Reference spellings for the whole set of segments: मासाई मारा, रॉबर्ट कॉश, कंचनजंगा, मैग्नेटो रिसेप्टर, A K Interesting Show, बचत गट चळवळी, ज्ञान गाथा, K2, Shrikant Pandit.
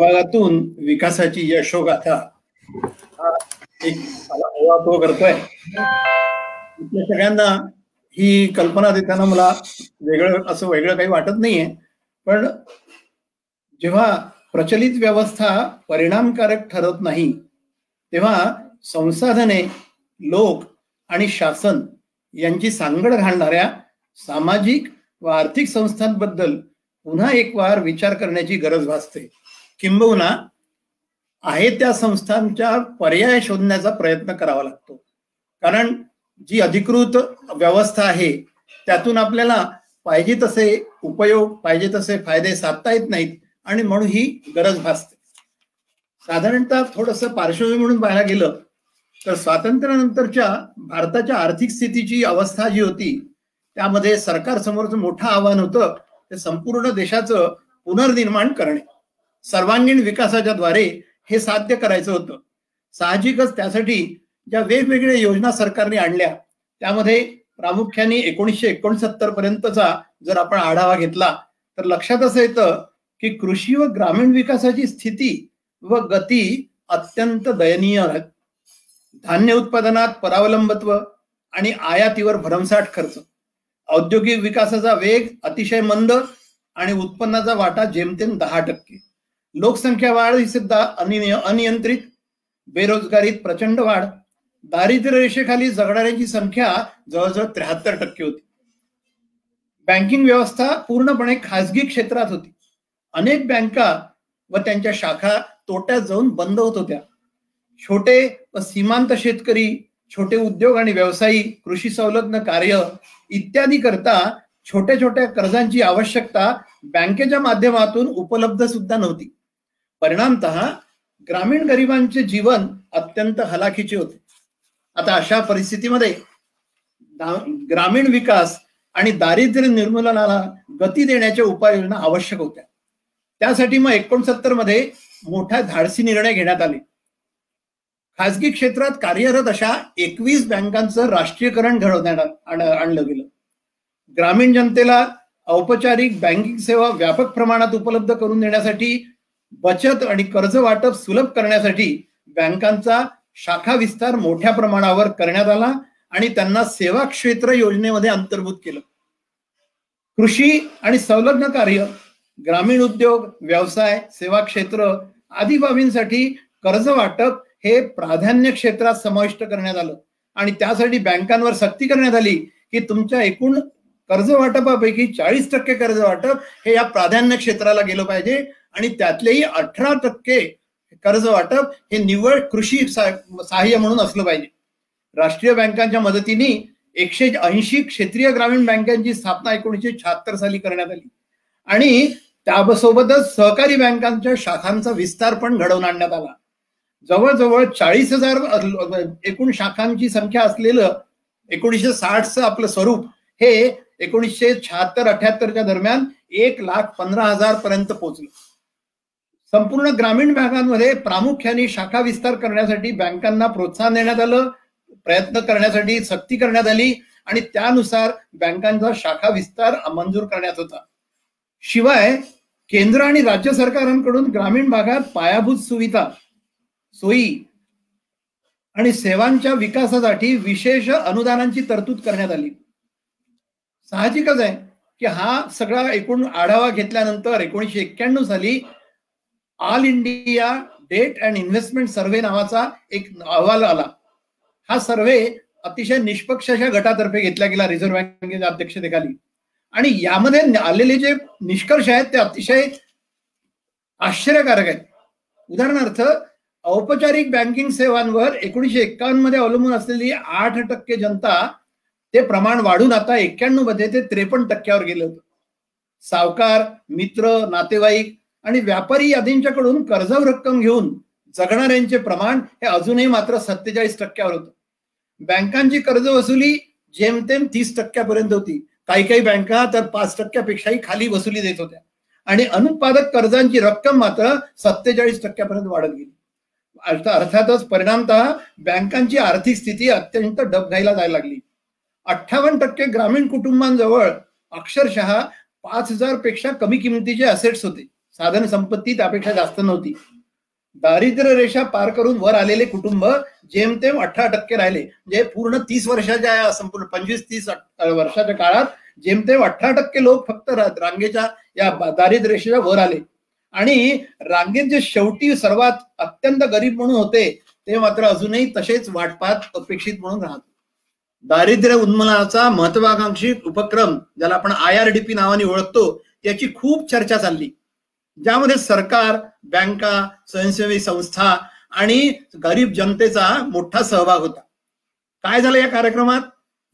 विभागातून विकासाची यशोगाथा एक तो करतोय. सगळ्यांना ही कल्पना देताना मला वेगळं काही वाटत नाहीये, पण जेव्हा प्रचलित व्यवस्था परिणामकारक ठरत नाही तेव्हा संसाधने, लोक आणि शासन यांची सांगड घालणाऱ्या सामाजिक व आर्थिक संस्थांबद्दल पुन्हा एक वार विचार करण्याची गरज भासते, किंबहुना आहे त्या संस्थांच्या पर्याय शोधण्याचा प्रयत्न करावा लागतो. कारण जी अधिकृत व्यवस्था आहे त्यातून आपल्याला पाहिजे तसे उपयोग, पाहिजे तसे फायदे साधता येत नाहीत आणि म्हणून ही गरज भासते. साधारणतः थोडंसं पार्श्वभूमी म्हणून पाहायला गेलं तर स्वातंत्र्यानंतरच्या भारताच्या आर्थिक स्थितीची अवस्था जी होती त्यामध्ये सरकारसमोरचं मोठं आव्हान होतं ते संपूर्ण देशाचं पुनर्निर्माण करणे, सर्वांगीण विकासाच्या द्वारे हे साध्य करायचं होतं. साहजिकच त्यासाठी ज्या वेगवेगळ्या योजना सरकारने आणल्या त्यामध्ये प्रामुख्याने 1969 पर्यंतचा जर आपण आढावा घेतला तर लक्षात असं येतं की कृषी व ग्रामीण विकासाची स्थिती व गती अत्यंत दयनीय आहे. धान्य उत्पादनात परावलंबत्व आणि आयातीवर भरमसाठ खर्च, औद्योगिक विकासाचा वेग अतिशय मंद आणि उत्पन्नाचा वाटा जेमतेम 10%, लोकसंख्या वाढ ही सुद्धा अनियंत्रित, बेरोजगारीत प्रचंड वाढ, दारिद्र्य रेषेखाली जगणाऱ्यांची संख्या जवळजवळ 73% होती. बँकिंग व्यवस्था पूर्णपणे खासगी क्षेत्रात होती, अनेक बँका व त्यांच्या शाखा तोट्यात जाऊन बंद होत होत्या. छोटे व सीमांत शेतकरी, छोटे उद्योग आणि व्यवसायी, कृषी संलग्न कार्य इत्यादी करता छोट्या छोट्या कर्जांची आवश्यकता बँकेच्या माध्यमातून उपलब्ध सुद्धा नव्हती. परिणामतः ग्रामीण गरिबांचे जीवन अत्यंत हलाखीचे होते. आता अशा परिस्थितीमध्ये ग्रामीण विकास आणि दारिद्र्य निर्मूलनाला गती देण्याच्या उपाययोजना आवश्यक होत्या. त्यासाठी मग 1969 मोठा धाडसी निर्णय घेण्यात आले. खासगी क्षेत्रात कार्यरत अशा 21 बँकांचं राष्ट्रीयकरण घडवण्यात आणलं गेलं. ग्रामीण जनतेला औपचारिक बँकिंग सेवा व्यापक प्रमाणात उपलब्ध करून देण्यासाठी, बचत आणि कर्ज वाटप सुलभ करण्यासाठी बँकांचा शाखा विस्तार मोठ्या प्रमाणावर करण्यात आला आणि त्यांना सेवा क्षेत्र योजनेमध्ये अंतर्भूत केलं. कृषी आणि संलग्न कार्य, ग्रामीण उद्योग, व्यवसाय, सेवा क्षेत्र आदी बाबींसाठी कर्ज वाटप हे प्राधान्य क्षेत्रात समाविष्ट करण्यात आलं आणि त्यासाठी बँकांवर सक्ती करण्यात आली की तुमच्या एकूण कर्ज वाटपापैकी 40% कर्ज वाटप हे या प्राधान्य क्षेत्राला गेलं पाहिजे आणि त्यातलेही 18% कर्ज वाटप हे निव्वळ कृषी सहाय्य म्हणून असलं पाहिजे. राष्ट्रीय बँकांच्या मदतीने 180 क्षेत्रीय ग्रामीण बँकांची स्थापना 1976 साली करण्यात आली आणि त्यासोबतच सहकारी बँकांच्या शाखांचा विस्तार पण घडवून आणण्यात आला. जवळजवळ 40,000 एकूण शाखांची संख्या असलेलं 1960चं आपलं स्वरूप हे 1976-78च्या दरम्यान 1,15,000 पर्यंत पोहोचलं. संपूर्ण ग्रामीण भागांमध्ये प्रामुख्याने शाखा विस्तार करण्यासाठी बँकांना प्रोत्साहन देण्यात आलं, प्रयत्न करण्यासाठी सक्ती करण्यात आली आणि त्यानुसार बँकांचा शाखा विस्तार मंजूर करण्यात होता. शिवाय केंद्र आणि राज्य सरकारांकडून ग्रामीण भागात पायाभूत सुविधा, सोयी आणि सेवांच्या विकासासाठी विशेष अनुदानांची तरतूद करण्यात आली. साहजिकच आहे की हा सगळा एकूण आढावा घेतल्यानंतर 1991 साली all India debt and investment survey नावाचा एक अहवाल आला. हा सर्व्हे अतिशय निष्पक्ष अशा गटातर्फे घेतला गेला रिझर्व्ह बँकेच्या अध्यक्षतेखाली आणि यामध्ये आलेले जे निष्कर्ष आहेत ते अतिशय आश्चर्यकारक आहेत. उदाहरणार्थ, औपचारिक बँकिंग सेवांवर 1951 मध्ये अवलंबून असलेली 8% जनता, ते प्रमाण वाढून आता 91 मध्ये ते 53% गेलं होतं. सावकार, मित्र, नातेवाईक आणि व्यापारी यादींच्याकडून कर्जावर रक्कम घेऊन जगणाऱ्यांचे प्रमाण हे अजूनही मात्र 47% होतं. बँकांची कर्ज वसुली जेमतेम 30% होती, काही बँका तर 5%पेक्षाही खाली वसुली देत होत्या आणि अनुत्पादक कर्जांची रक्कम मात्र 47% वाढत गेली. अर्थातच परिणामतः बँकांची आर्थिक स्थिती अत्यंत डबघाईला जायला लागली. 58% ग्रामीण कुटुंबांजवळ अक्षरशः 5,000 पेक्षा कमी किमतीचे असेट्स होते साधन संपत्ती त्यापेक्षा जास्त नव्हती. दारिद्र्य रेषा पार करून वर आलेले कुटुंब जेमतेम 18% राहिले. म्हणजे पूर्ण 30 वर्षाच्या संपूर्ण 25-30 वर्षाच्या काळात जेमतेम 18% लोक फक्त रांगेच्या या दारिद्र्य रेषेच्या वर आले. आणि रांगेत जे शेवटी सर्वात अत्यंत गरीब म्हणून होते ते मात्र अजूनही तसेच वाटपात अपेक्षित म्हणून राहत. दारिद्र्य उन्मूलनाचा महत्वाकांक्षी उपक्रम, ज्याला आपण IRDP नावाने ओळखतो, त्याची खूप चर्चा चालली, ज्यामध्ये सरकार, बँका, स्वयंसेवी संस्था आणि गरीब जनतेचा मोठा सहभाग होता. काय झालं या कार्यक्रमात?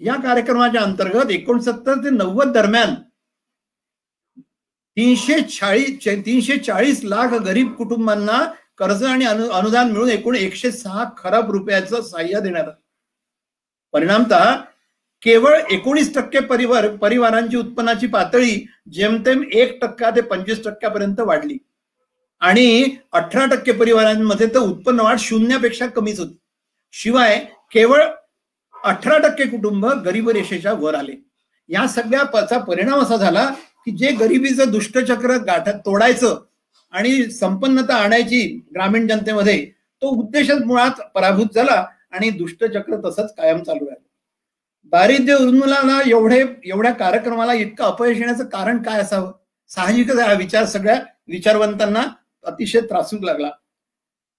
या कार्यक्रमाच्या अंतर्गत 69 ते 90 दरम्यान 340 लाख गरीब कुटुंबांना कर्ज आणि अनुदान मिळून एकूण 106 खरब रुपयाचं सहाय्य देणार. परिणामतः केवळ 19% परिवारांची उत्पन्नाची पातळी जेमतेम 1% ते 25% वाढली. आणि 18% परिवारांमध्ये तर उत्पन्न वाढ 0पेक्षा कमीच होती. शिवाय केवळ 18% कुटुंब गरीब रेषेच्या वर आले. या सगळ्याचा परिणाम असा झाला की जे गरिबीचं दुष्टचक्र गाठत तोडायचं आणि संपन्नता आणायची ग्रामीण जनतेमध्ये, तो उद्देशच मुळात पराभूत झाला आणि दुष्टचक्र तसंच कायम चालू आहे. दारिद्र्य उन्मूलनाला एवढ्या कार्यक्रमाला इतकं अपयश येण्याचं कारण काय असावं? साहजिकच हा विचार सगळ्या विचारवंतांना अतिशय त्रासूक लागला.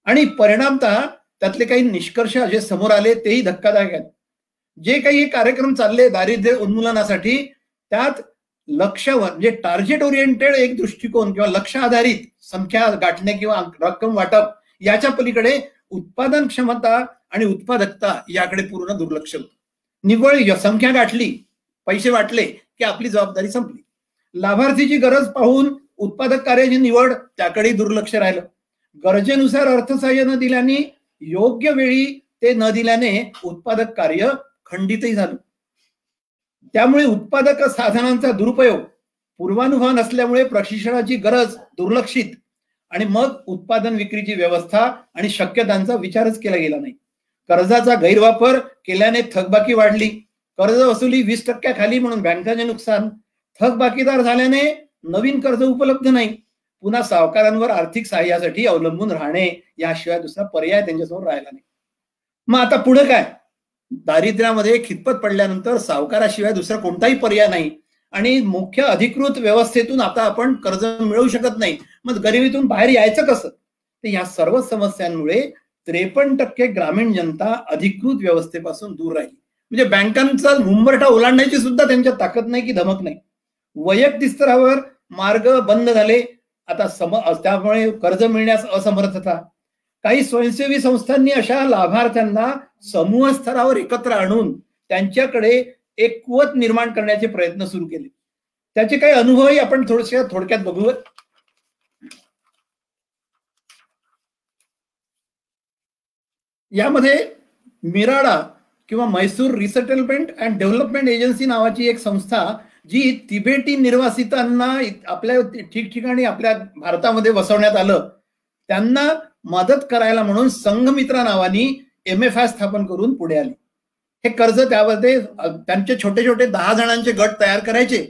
आणि परिणामतः त्यातले काही निष्कर्ष जे समोर आले तेही धक्कादायक आहेत. जे काही हे कार्यक्रम चालले दारिद्र्य उन्मूलनासाठी, त्यात लक्ष्यावर म्हणजे टार्गेट ओरिएंटेड एक दृष्टिकोन किंवा लक्ष आधारित संख्या गाठणे किंवा रक्कम वाटप याच्या पलीकडे उत्पादन क्षमता आणि उत्पादकता याकडे पूर्ण दुर्लक्ष होतं. निव्वळ संख्या गाठली, पैसे वाटले की आपली जबाबदारी संपली. लाभार्थीची गरज पाहून उत्पादक कार्याची निवड, त्याकडे दुर्लक्ष राहिलं. गरजेनुसार अर्थसहाय्य न दिल्याने, योग्य वेळी ते न दिल्याने उत्पादक कार्य खंडितही झालं. त्यामुळे उत्पादक साधनांचा दुरुपयोग, पूर्वानुभव नसल्यामुळे प्रशिक्षणाची गरज दुर्लक्षित, आणि मग उत्पादन विक्रीची व्यवस्था आणि शक्यतांचा विचारच केला गेला नाही. कर्जाचा गैरवापर केल्याने थकबाकी वाढली. कर्ज वसुली 20% खाली म्हणून बँकांचे नुकसान. थकबाकीदार झाल्याने नवीन कर्ज उपलब्ध नाही. पुन्हा सावकारांवर आर्थिक सहाय्यासाठी अवलंबून राहणे, याशिवाय दुसरा पर्याय त्यांच्यासमोर राहिला नाही. मग आता पुढे काय? दारिद्र्यामध्ये खितपत पडल्यानंतर सावकाराशिवाय दुसरा कोणताही पर्याय नाही. आणि मुख्य अधिकृत व्यवस्थेतून आता आपण कर्ज मिळवू शकत नाही. मग गरिबीतून बाहेर यायचं कसं? तर या सर्व समस्यांमुळे 53% ग्रामीण जनता अधिकृत व्यवस्थेपासून दूर राहिली. म्हणजे बँकांचा घुंबरठा ओलांडण्याची सुद्धा त्यांच्या ताकद नाही की धमक नाही. वैयक्तिक स्तरावर मार्ग बंद झाले. आता त्यामुळे कर्ज मिळण्यास असमर्थता. काही स्वयंसेवी संस्थांनी अशा लाभार्थ्यांना समूह स्तरावर एकत्र आणून त्यांच्याकडे एक कुवत निर्माण करण्याचे प्रयत्न सुरू केले. त्याचे काही अनुभवही आपण थोडक्यात बघूयात. यामध्ये मिराडा किंवा Mysore resettlement and development agency नावाची एक संस्था, जी तिबेटी निर्वासितांना आपल्या ठिकठिकाणी आपल्या भारतामध्ये वसवण्यात आलं, त्यांना मदत करायला म्हणून संघमित्रा नावानी MFI स्थापन करून पुढे आली. हे कर्ज त्यामध्ये त्यांचे छोटे छोटे 10 जणांचे गट तयार करायचे,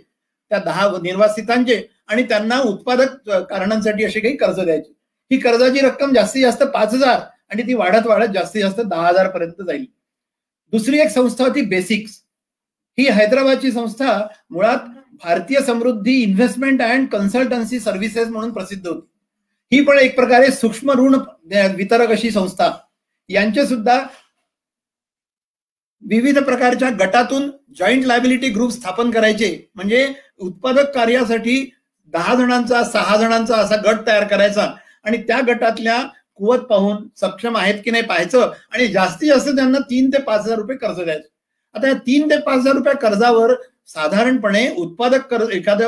त्या 10 निर्वासितांचे, आणि त्यांना उत्पादक कारणांसाठी असे काही कर्ज द्यायचे. ही कर्जाची रक्कम जास्तीत जास्त 5,000 आणि ती वाढत जास्तीत जास्त 10,000 पर्यंत जाईल. दुसरी एक संस्था होती बेसिक्स. ही हैदराबादची संस्था मुळात भारतीय समृद्धी इन्व्हेस्टमेंट अँड कन्सल्टन्सी सर्व्हिसेस म्हणून प्रसिद्ध होती. ही पण एक प्रकारे सूक्ष्म ऋण वितरक अशी संस्था. यांचे सुद्धा विविध प्रकारच्या गटातून जॉईंट लायबिलिटी ग्रुप स्थापन करायचे. म्हणजे उत्पादक कार्यासाठी 10 जणांचा 6 जणांचा असा गट तयार करायचा आणि त्या गटातल्या कुवत पाहून सक्षम आहेत की नाही पाहायचं आणि जास्तीत जास्त त्यांना 3 ते 5,000 रुपये कर्ज द्यायचं. आता या 3 ते 5,000 रुपये कर्जावर साधारणपणे उत्पादक एखाद्या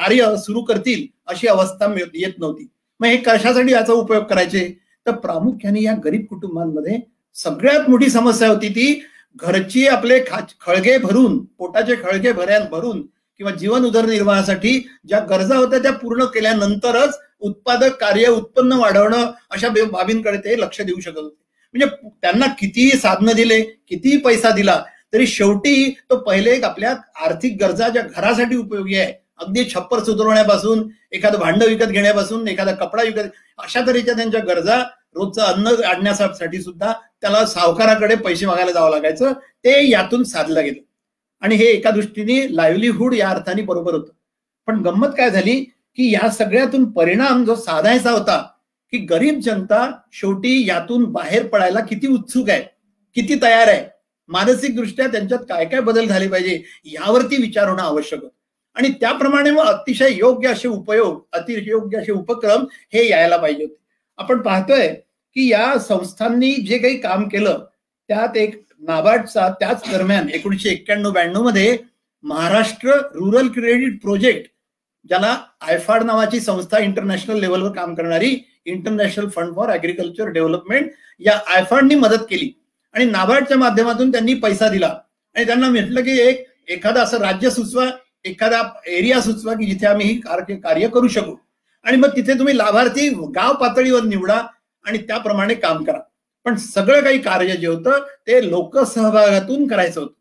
कार्य सुरू करतील अशी अवस्था येत नव्हती. मग हे कशासाठी याचा उपयोग करायचे? तर प्रामुख्याने या गरीब कुटुंबांमध्ये सगळ्यात मोठी समस्या होती ती घरची आपले खळगे भरून, पोटाचे खळगे भरून किंवा जीवन उदरनिर्वाहासाठी ज्या गरजा होत्या त्या पूर्ण केल्यानंतरच उत्पादक कार्य, उत्पन्न वाढवणं अशा बाबींकडे ते लक्ष देऊ शकत होते. म्हणजे त्यांना कितीही साधनं दिले, कितीही पैसा दिला तरी शेवटी तो पहिले आपल्या आर्थिक गरजा ज्या घरासाठी उपयोगी आहे अगदी छप्पर सुधरवण्यापासून, एखादं भांड विकत घेण्यापासून, एखादा कपडा विकत, अशा तऱ्हेच्या त्यांच्या गरजा, रोजचं अन्न आणण्यासाठी सुद्धा त्याला सावकाराकडे पैसे मागायला जावं लागायचं. ते यातून साधलं गेलं आणि हे एका दृष्टीने लाईव्हलीहूड या अर्थाने बरोबर होतं. पण गंमत काय झाली की या सगळ्यातून परिणाम जो साधायचा होता की गरीब जनता शेवटी यातून बाहेर पडायला किती उत्सुक आहे, किती तयार आहे, मानसिकदृष्ट्या त्यांच्यात काय काय बदल झाले पाहिजे यावरती विचार होणं आवश्यक होतं. आणि त्याप्रमाणे मग अतिशय योग्य असे उपयोग, अतिशय योग्य असे उपक्रम हे यायला पाहिजे होते. आपण पाहतोय की या संस्थांनी जे काही काम केलं त्यात एक नाबार्डचा त्याच दरम्यान 1991-92 मध्ये महाराष्ट्र रुरल क्रेडिट प्रोजेक्ट, ज्याला आयफाड नावाची संस्था इंटरनॅशनल लेव्हलवर काम करणारी, international fund for agriculture development, या आयफाडनी मदत केली आणि नाबार्डच्या माध्यमातून त्यांनी पैसा दिला आणि त्यांना म्हटलं की एक एखादा असं राज्य सुचवा, एखादा एरिया सुचवा की जिथे आम्ही ही कार्य करू शकू आणि मग तिथे तुम्ही लाभार्थी गाव पातळीवर निवडा आणि त्याप्रमाणे काम करा. पण सगळं काही कार्य जे होतं ते लोकसहभागातून करायचं होतं.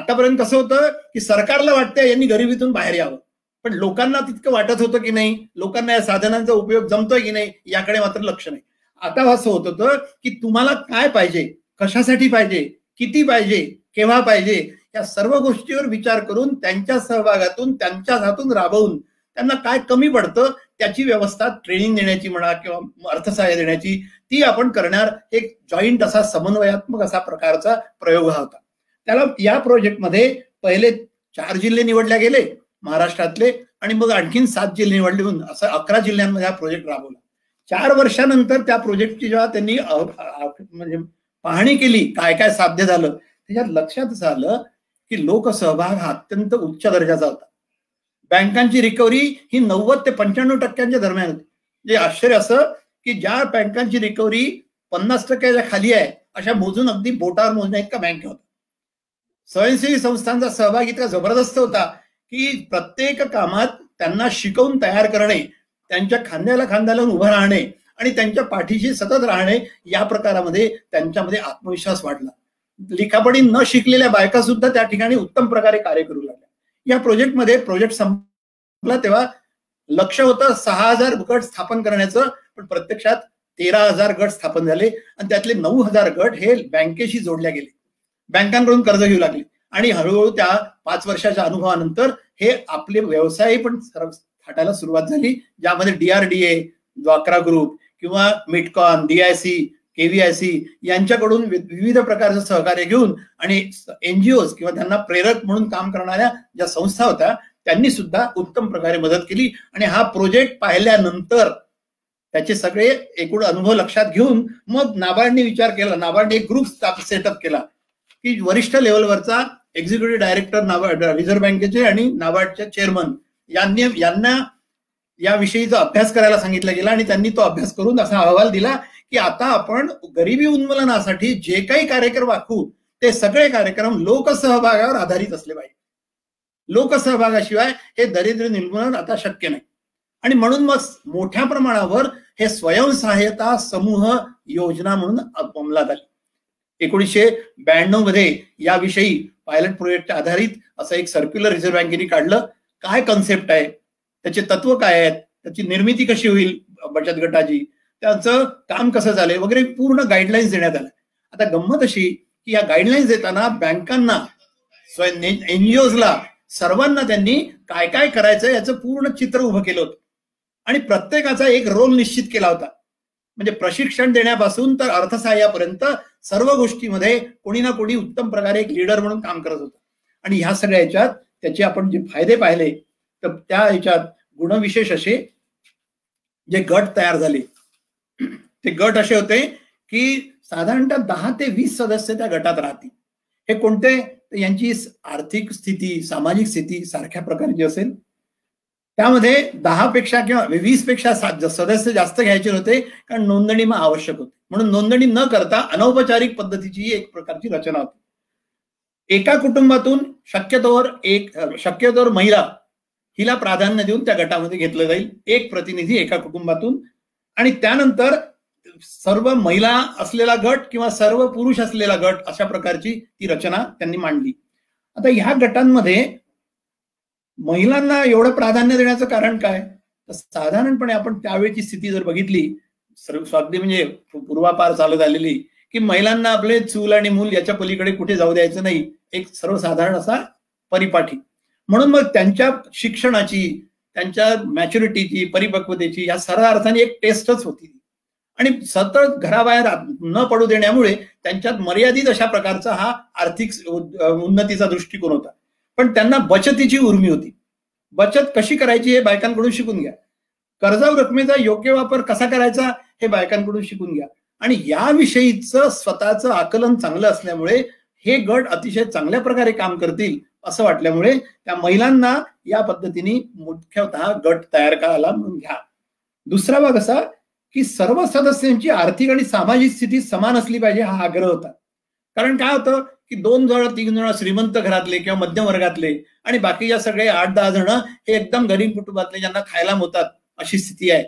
आतापर्यंत कसं होतं की सरकारला वाटतं यांनी गरिबीतून बाहेर यावं, पण लोकांना तितकं वाटत होतं की नाही, लोकांना या साधनांचा उपयोग जमतोय की नाही याकडे मात्र लक्ष नाही. आता असं होत होतं की तुम्हाला काय पाहिजे, कशासाठी पाहिजे, किती पाहिजे, केव्हा पाहिजे, या सर्व गोष्टीवर विचार करून त्यांच्या सहभागातून, त्यांच्या हातून राबवून त्यांना काय कमी पडतं त्याची व्यवस्था, ट्रेनिंग देण्याची म्हणा किंवा अर्थसहाय्य देण्याची, ती आपण करणार. एक जॉईंट असा समन्वयात्मक असा प्रकारचा प्रयोग हा होता. त्याला या प्रोजेक्टमध्ये पहिले 4 जिल्हे निवडले गेले महाराष्ट्रातले आणि मग आणखीन 7 जिल्हे निवडले, असं 11 जिल्ह्यांमध्ये हा प्रोजेक्ट राबवला. 4 वर्षानंतर त्या प्रोजेक्टची जेव्हा त्यांनी म्हणजे पाहणी केली, काय काय साध्य झालं, त्याच्यात लक्षात आलं की लोकसहभाग हा अत्यंत उच्च दर्जाचा होता. बँकांची रिकव्हरी ही 90% ते 95% दरम्यान होती. म्हणजे आश्चर्य असं की ज्या बँकांची रिकव्हरी 50%च्या खाली आहे अशा मोजून अगदी बोटावर मोजण्या इतका बँक होता. स्वयंसेवी संस्थांचा सहभाग इतका जबरदस्त होता की प्रत्येक कामात त्यांना शिकवून तयार करणे, त्यांच्या खांद्याला खांदा लावून उभं राहणे आणि त्यांच्या पाठीशी सतत राहणे, या प्रकारामध्ये त्यांच्यामध्ये आत्मविश्वास वाढला. लिखापडी न शिकलेल्या बायका सुद्धा त्या ठिकाणी उत्तम प्रकारे कार्य करू लागल्या. या प्रोजेक्टमध्ये प्रोजेक्ट संपला तेव्हा लक्ष्य होतं 6000 गट स्थापन करण्याचं, पण प्रत्यक्षात 13,000 गट स्थापन झाले आणि त्यातले 9,000 गट हे बँकेशी जोडल्या गेले, बँकांकडून कर्ज घेऊ लागले आणि हळूहळू त्या 5 वर्षाच्या अनुभवानंतर हे आपले व्यवसाय पण थाटायला सुरुवात झाली, ज्यामध्ये DRDA, द्वाकरा ग्रुप किंवा मिटकॉन, DIC, KVIC यांच्याकडून विविध प्रकारचं सहकार्य घेऊन आणि NGO किंवा त्यांना प्रेरक म्हणून काम करणाऱ्या ज्या संस्था होत्या त्यांनी सुद्धा उत्तम प्रकारे मदत केली. आणि हा प्रोजेक्ट पाहिल्यानंतर त्याचे सगळे एकूण अनुभव लक्षात घेऊन मग नाबार्डने विचार केला, नाबार्डने एक ग्रुप सेटअप केला की वरिष्ठ लेव्हलवरचा एक्झिक्युटिव्ह डायरेक्टर नाबार्ड, रिझर्व्ह बँकेचे आणि नाबार्डचे चेअरमन यांना याविषयीचा अभ्यास करायला सांगितला गेला आणि त्यांनी तो अभ्यास करून असा अहवाल दिला की आता आपण गरिबी उन्मूलनासाठी जे काही कार्यक्रम आखू ते सगळे कार्यक्रम लोकसहभागावर आधारित असले पाहिजे. लोकसहभागाशिवाय हे दारिद्र्य निर्मूलन आता शक्य नाही. आणि म्हणून मग मोठ्या प्रमाणावर हे स्वयंसहाय्यता समूह योजना म्हणून अंमलात आली. 1992 मध्ये याविषयी पायलट प्रोजेक्ट आधारित असं एक सर्क्युलर रिझर्व्ह बँकेने काढलं. काय कन्सेप्ट आहे, त्याचे तत्व काय आहेत, त्याची निर्मिती कशी होईल बचत गटाची, त्याचं काम कसं झालंय वगैरे पूर्ण गाईडलाईन्स देण्यात आल्या. आता गंमत अशी की या गाईडलाईन्स देताना बँकांना, NGOजला, सर्वांना त्यांनी काय काय करायचं याचं पूर्ण चित्र उभं केलं होतं आणि प्रत्येकाचा एक रोल निश्चित केला होता. म्हणजे प्रशिक्षण देण्यापासून तर अर्थसहाय्यापर्यंत सर्व गोष्टीमध्ये कोणी ना कोणी उत्तम प्रकारे एक लीडर म्हणून काम करत होता. आणि ह्या सगळ्या याच्यात त्याचे आपण जे फायदे पाहिले तर त्या याच्यात गुणविशेष असे जे गट तयार झाले ते गट असे होते की साधारणतः 10 ते 20 सदस्य त्या गटात राहतील. हे कोणते, यांची आर्थिक स्थिती, सामाजिक स्थिती सारख्या प्रकारची असेल, त्यामध्ये 10 पेक्षा किंवा 20 पेक्षा सदस्य जास्त घ्यायचे होते कारण नोंदणी मग आवश्यक होती. म्हणून नोंदणी न करता अनौपचारिक पद्धतीची एक प्रकारची रचना होती. एका कुटुंबातून शक्यतोवर महिला हिला प्राधान्य देऊन त्या गटामध्ये घेतलं जाईल, एक प्रतिनिधी एका कुटुंबातून. आणि त्यानंतर सर्व महिला असलेला गट किंवा सर्व पुरुष असलेला गट, अशा प्रकारची ती रचना त्यांनी मांडली. आता ह्या गटांमध्ये महिलांना एवढं प्राधान्य देण्याचं कारण काय, तर साधारणपणे आपण त्यावेळची स्थिती जर बघितली स्वागती म्हणजे पूर्वापार चालत आलेली की महिलांना आपले चूल आणि मूल याच्या पलीकडे कुठे जाऊ द्यायचं नाही, एक सर्वसाधारण असा परिपाठी. म्हणून मग त्यांच्या शिक्षणाची, त्यांच्या मॅच्युरिटीची, परिपक्वतेची या सर्व अर्थाने एक टेस्टच होती आणि सतत घराबाहेर न पडू देण्यामुळे त्यांच्यात मर्यादित अशा प्रकारचा हा आर्थिक उन्नतीचा दृष्टिकोन होता. पण त्यांना बचतीची उर्मी होती. बचत कशी करायची हे बायकांकडून शिकून घ्या, कर्जाऊ रकमेचा योग्य वापर कसा करायचा हे बायकांकडून शिकून घ्या आणि याविषयीचं स्वतःचं आकलन चांगलं असल्यामुळे हे गट अतिशय चांगल्या प्रकारे काम करतील असं वाटल्यामुळे त्या महिलांना या पद्धतीने मुख्यतः गट तयार करायला म्हणून घ्या. दुसरा भाग असा की सर्व सदस्यांची आर्थिक आणि सामाजिक स्थिती समान असली पाहिजे हा आग्रह होता. कारण काय होतं की 2 जण 3 जण श्रीमंत घरातले किंवा मध्यम वर्गातले आणि बाकीच्या सगळे 8-10 जण हे एकदम गरीब कुटुंबातले ज्यांना खायला होतात अशी स्थिती आहे.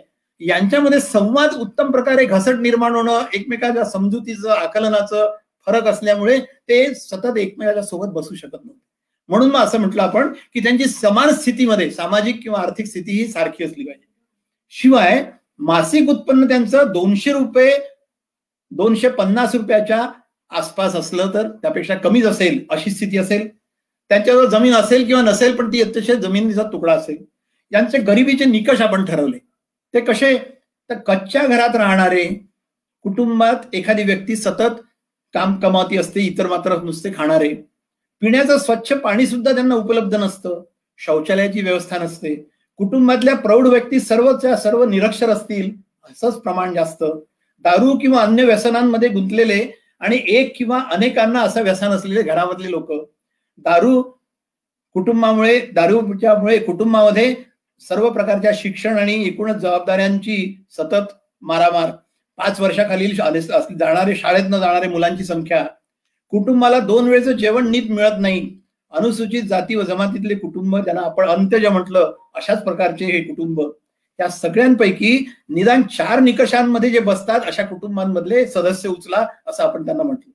यांच्यामध्ये संवाद उत्तम प्रकारे घसट निर्माण होणं, एकमेकाच्या समजुतीचं आकलनाचं फरक असल्यामुळे ते सतत एकमेकाच्या सोबत बसू शकत नव्हते. म्हणून मग असं म्हटलं आपण की त्यांची समान स्थितीमध्ये सामाजिक किंवा आर्थिक स्थिती ही सारखी असली पाहिजे. शिवाय मासिक उत्पन्न त्यांचं 250 रुपयाच्या आसपास असलं तर, त्यापेक्षा कमीच असेल अशी स्थिती असेल. त्यांच्याजवळ जमीन असेल किंवा नसेल पण ती अतिशय जमिनीचा तुकडा असेल. यांचे गरिबीचे निकष आपण ठरवले ते कसे, तर कच्च्या घरात राहणारे कुटुंबात एखादी व्यक्ती सतत काम कमावती असते, इतर मात्र नुसते खाणारे. पिण्याचं स्वच्छ पाणी सुद्धा त्यांना उपलब्ध नसतं, शौचालयाची व्यवस्था नसते. कुटुंबातल्या प्रौढ व्यक्ती सर्व निरक्षर असतील असंच प्रमाण जास्त. दारू किंवा अन्य व्यसनांमध्ये गुंतलेले आणि एक किंवा अनेकांना असं व्यसन असलेले घरामधले लोक. दारूच्यामुळे कुटुंबामध्ये सर्व प्रकारच्या शिक्षण आणि एकूणच जबाबदाऱ्यांची सतत मारामार. 5 वर्षाखालील जाणारे शाळेत न जाणारे मुलांची संख्या. कुटुंबाला 2 वेळेचं जेवण नीट मिळत नाही. अनुसूचित जाती व जमातीतले कुटुंब ज्यांना आपण अंत्यज म्हटलं अशाच प्रकारचे हे कुटुंब. त्या सगळ्यांपैकी निदान 4 निकषांमध्ये जे बसतात अशा कुटुंबांमधले सदस्य उचला असं आपण त्यांना म्हटलं.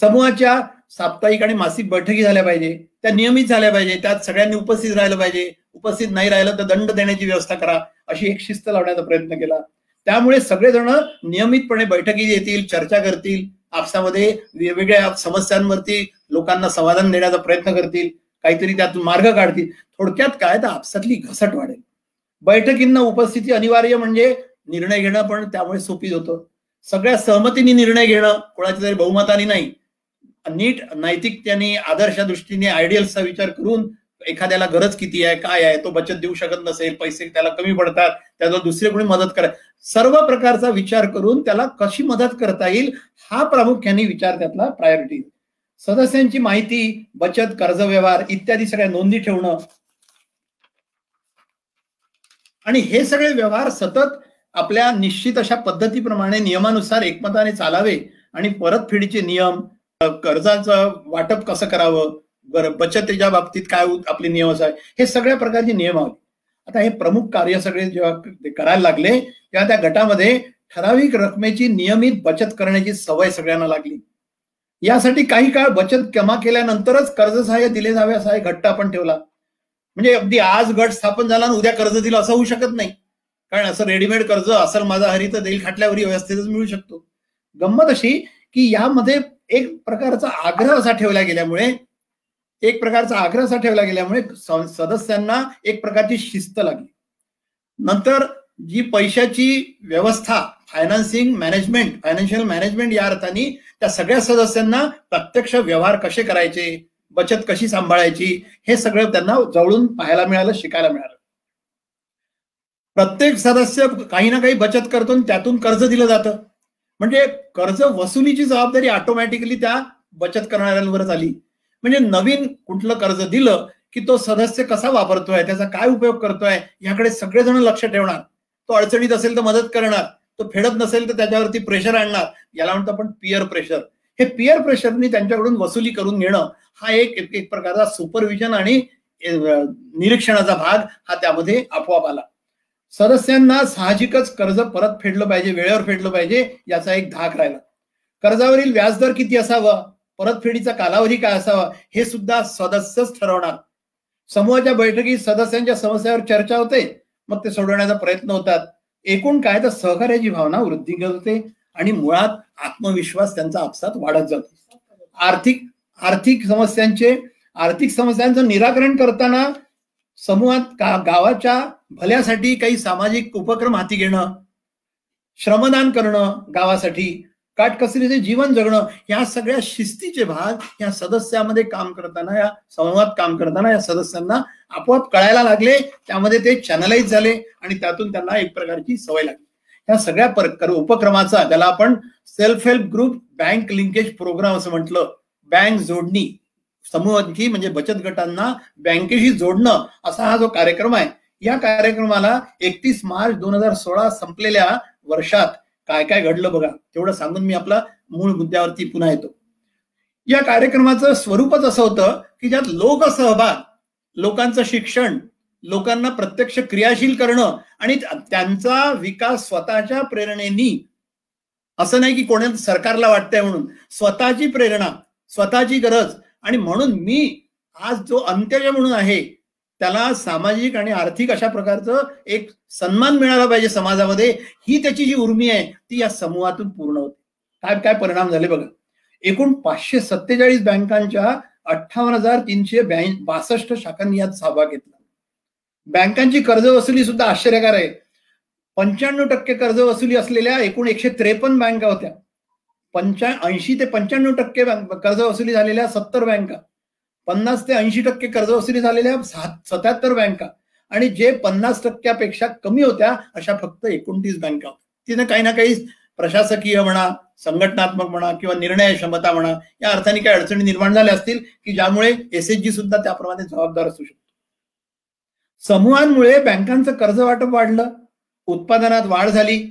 समूहाच्या साप्ताहिक आणि मासिक बैठकी झाल्या पाहिजे, त्या नियमित झाल्या पाहिजे, त्यात सगळ्यांनी उपस्थित राहिलं पाहिजे. उपस्थित नाही राहिलं तर दंड देण्याची व्यवस्था करा अशी एक शिस्त लावण्याचा प्रयत्न केला. त्यामुळे सगळेजण नियमितपणे बैठकी येतील, चर्चा करतील, आपसामध्ये वेगवेगळ्या समस्यांवरती लोकांना समाधान देण्याचा प्रयत्न करतील, काहीतरी त्यातून मार्ग काढतील. थोडक्यात काय तर आपसातली घसट वाढेल. बैठकींना उपस्थिती अनिवार्य म्हणजे निर्णय घेणं पण त्यामुळे सोपी होतं. सगळ्या सहमतीने निर्णय घेणं, कोणाच्या तरी बहुमताने नाही, नीट नैतिकतेने आदर्श दृष्टीने आयडियल्सचा विचार करून एखाद्याला गरज किती आहे काय आहे, तो बचत देऊ शकत नसेल, पैसे त्याला कमी पडतात, त्याला दुसरे कोणी मदत करा, सर्व प्रकारचा विचार करून त्याला कशी मदत करता येईल हा प्रामुख्याने विचार त्यातला प्रायोरिटी. सदस्यांची माहिती, बचत, कर्ज व्यवहार इत्यादी सगळ्या नोंदी ठेवणं आणि हे सगळे व्यवहार सतत आपल्या निश्चित अशा पद्धतीप्रमाणे नियमानुसार एकमताने चालावे आणि परतफेडीचे नियम, कर्जाचं वाटप कसं करावं, बचतीच्या बाबतीत काय आपले नियम असावे, हे सगळ्या प्रकारचे नियम आहेत. आता हे प्रमुख कार्य सगळे जेव्हा करायला लागले तेव्हा त्या गटामध्ये ठराविक रकमेची नियमित बचत करण्याची सवय सगळ्यांना लागली. यासाठी काही काळ बचत जमा केल्यानंतरच कर्जसहाय्य दिले जावे असा एक घट्ट आपण ठेवला. म्हणजे अगदी आज गट स्थापन झाला आणि उद्या कर्ज दिलं असं होऊ शकत नाही, कारण असं रेडीमेड कर्ज असेल माझा हरी तर देईल खाटल्यावरी व्यवस्थेतच मिळू शकतो. गंमत अशी की यामध्ये एक प्रकारचा आग्रह असा ठेवला गेल्यामुळे सदस्यांना एक प्रकारची शिस्त लागली. नंतर जी पैशाची व्यवस्था, फायनान्शियल मॅनेजमेंट या अर्थाने त्या सगळ्या सदस्यांना प्रत्यक्ष व्यवहार कसे करायचे, बचत कशी सांभाळायची हे सगळं त्यांना जवळून पाहायला मिळालं, शिकायला मिळालं. प्रत्येक सदस्य काही ना काही बचत करतो आणि त्यातून कर्ज दिलं जातं. म्हणजे कर्ज वसुलीची जबाबदारी ऑटोमॅटिकली त्या बचत करणाऱ्यांवरच आली. म्हणजे नवीन कुठलं कर्ज दिलं की तो सदस्य कसा वापरतोय, त्याचा काय उपयोग करतोय याकडे सगळेजण लक्ष ठेवणार. तो अडचणीत असेल तर मदत करणार, तो फेडत नसेल तर त्याच्यावरती प्रेशर आणणार. याला म्हणतो आपण पियर प्रेशर. हे पियर प्रेशरनी त्यांच्याकडून वसुली करून घेणं हा एक प्रकारचा सुपरव्हिजन आणि निरीक्षणाचा भाग हा त्यामध्ये आपोआप आला. सदस्यांना साहजिकच कर्ज परत फेडलं पाहिजे, वेळेवर फेडलं पाहिजे याचा एक धाक राहिला. कर्जावरील व्याजदर किती असावा, परतफेडीचा कालावधी काय असावा हे सुद्धा सदस्यच ठरवणार. समूहाच्या बैठकीत सदस्यांच्या समस्यावर चर्चा होते, मग ते सोडवण्याचा प्रयत्न होतात. एकूण काय तर सहकार्याची भावना वृद्धिंगत होते आणि मुळात आत्मविश्वास त्यांचा आपसात वाढत जातो. आर्थिक समस्यांचं निराकरण करताना समूहात गावाच्या भल्यासाठी काही सामाजिक उपक्रम हाती घेणं, श्रमदान करणं, गावासाठी काटकसरीचे जीवन जगणं, या सगळ्या शिस्तीचे भाग या सदस्यामध्ये काम करताना, या समूहात काम करताना या सदस्यांना आपोआप कळायला लागले. त्यामध्ये ते चॅनलाइज झाले आणि त्यातून त्यांना एक प्रकारची सवय लागली. या सगळ्या उपक्रमाचा, ज्याला आपण self help group bank linkage programme असं म्हटलं, बँक जोडणी, समूहाची म्हणजे बचत गटांना बँकेशी जोडणं, असा हा जो कार्यक्रम आहे, या कार्यक्रमाला 31 मार्च 2016 संपलेल्या वर्षात काय काय घडलं बघा. तेवढं सांगून मी आपला मूळ मुद्द्यावरती पुन्हा येतो. या कार्यक्रमाचं स्वरूपच असं होतं की ज्यात लोकसहभाग, लोकांचं शिक्षण, लोकांना प्रत्यक्ष क्रियाशील करणं आणि त्यांचा विकास स्वतःच्या प्रेरणेनी, असं नाही की कोणा सरकारला वाटतंय म्हणून, स्वतःची प्रेरणा, स्वतःची गरज. आणि म्हणून मी आज जो अंत्यजय म्हणून आहे त्याला सामाजिक आणि आर्थिक अशा प्रकारचं एक सन्मान मिळाला पाहिजे समाजामध्ये, ही त्याची जी उर्मी आहे ती या समूहातून पूर्ण होते. काय काय परिणाम झाले बघा. एकूण 547 बँकांच्या 58,362 शाखांनी यात सहभाग घेतला. बँकांची कर्जवसुली सुद्धा आश्चर्यकार आहे. 95% कर्जवसुली असलेल्या एकूण 153 बँका होत्या. 80 ते 95% कर्जवसुली झालेल्या 70 बँका, 50 ते 80% कर्जवसुली झालेल्या 77 बँका, आणि जे 50%पेक्षा कमी होत्या अशा फक्त 29 बँका होत्या. तिने काही ना काही प्रशासकीय म्हणा, संघटनात्मक म्हणा किंवा निर्णय क्षमता म्हणा, या अर्थाने काही अडचणी निर्माण झाल्या असतील की ज्यामुळे SHG सुद्धा त्याप्रमाणे जबाबदार असू शकतो. समूहांमुळे बँकांचं कर्ज वाटप वाढलं, उत्पादनात वाढ झाली,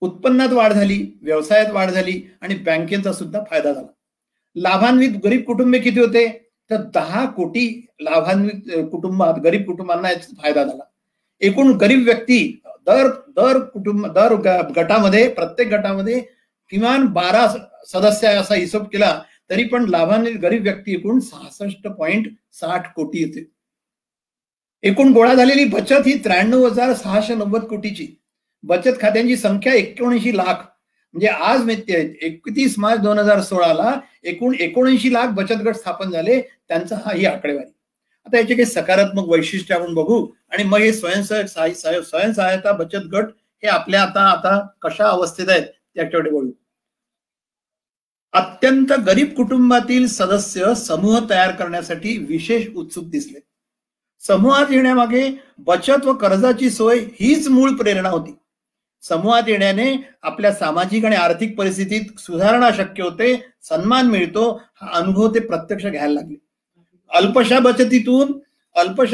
उत्पन्नात वाढ झाली, व्यवसायात वाढ झाली आणि बँकेचा सुद्धा फायदा झाला. लाभान्वित गरीब कुटुंबे किती होते तर 10 कोटी लाभान्वित कुटुंबात गरीब कुटुंबांना याचा फायदा झाला. एकूण गरीब व्यक्ती दर गटामध्ये, प्रत्येक गटामध्ये किमान 12 सदस्य असा हिशोब केला तरी पण लाभान्वित गरीब व्यक्ती एकूण 66.60 कोटी होते. एकूण गोळा झालेली बचत ही 93,690 कोटीची. बचत खात्यांची संख्या 79 लाख, म्हणजे आज मित्य 31 मार्च 2016 एकूण 79 लाख बचत गट स्थापन झाले. त्यांचा हा ही आकडेवारी. आता याचे काही सकारात्मक वैशिष्ट्य आपण बघू आणि मग हे स्वयंसहायता बचत गट हे आपल्या आता कशा अवस्थेत आहेत त्याच्याकडे बोलू. अत्यंत गरीब कुटुंबातील सदस्य समूह तयार करण्यासाठी विशेष उत्सुक दिसले. समूहात येण्यामागे बचत व कर्जाची सोय हीच मूळ प्रेरणा होती. समूहात येण्याने आपल्या सामाजिक आणि आर्थिक परिस्थितीत सुधारणा शक्य होते, सन्मान मिळतो, हा अनुभव ते प्रत्यक्ष घ्यायला लागले. अल्पशा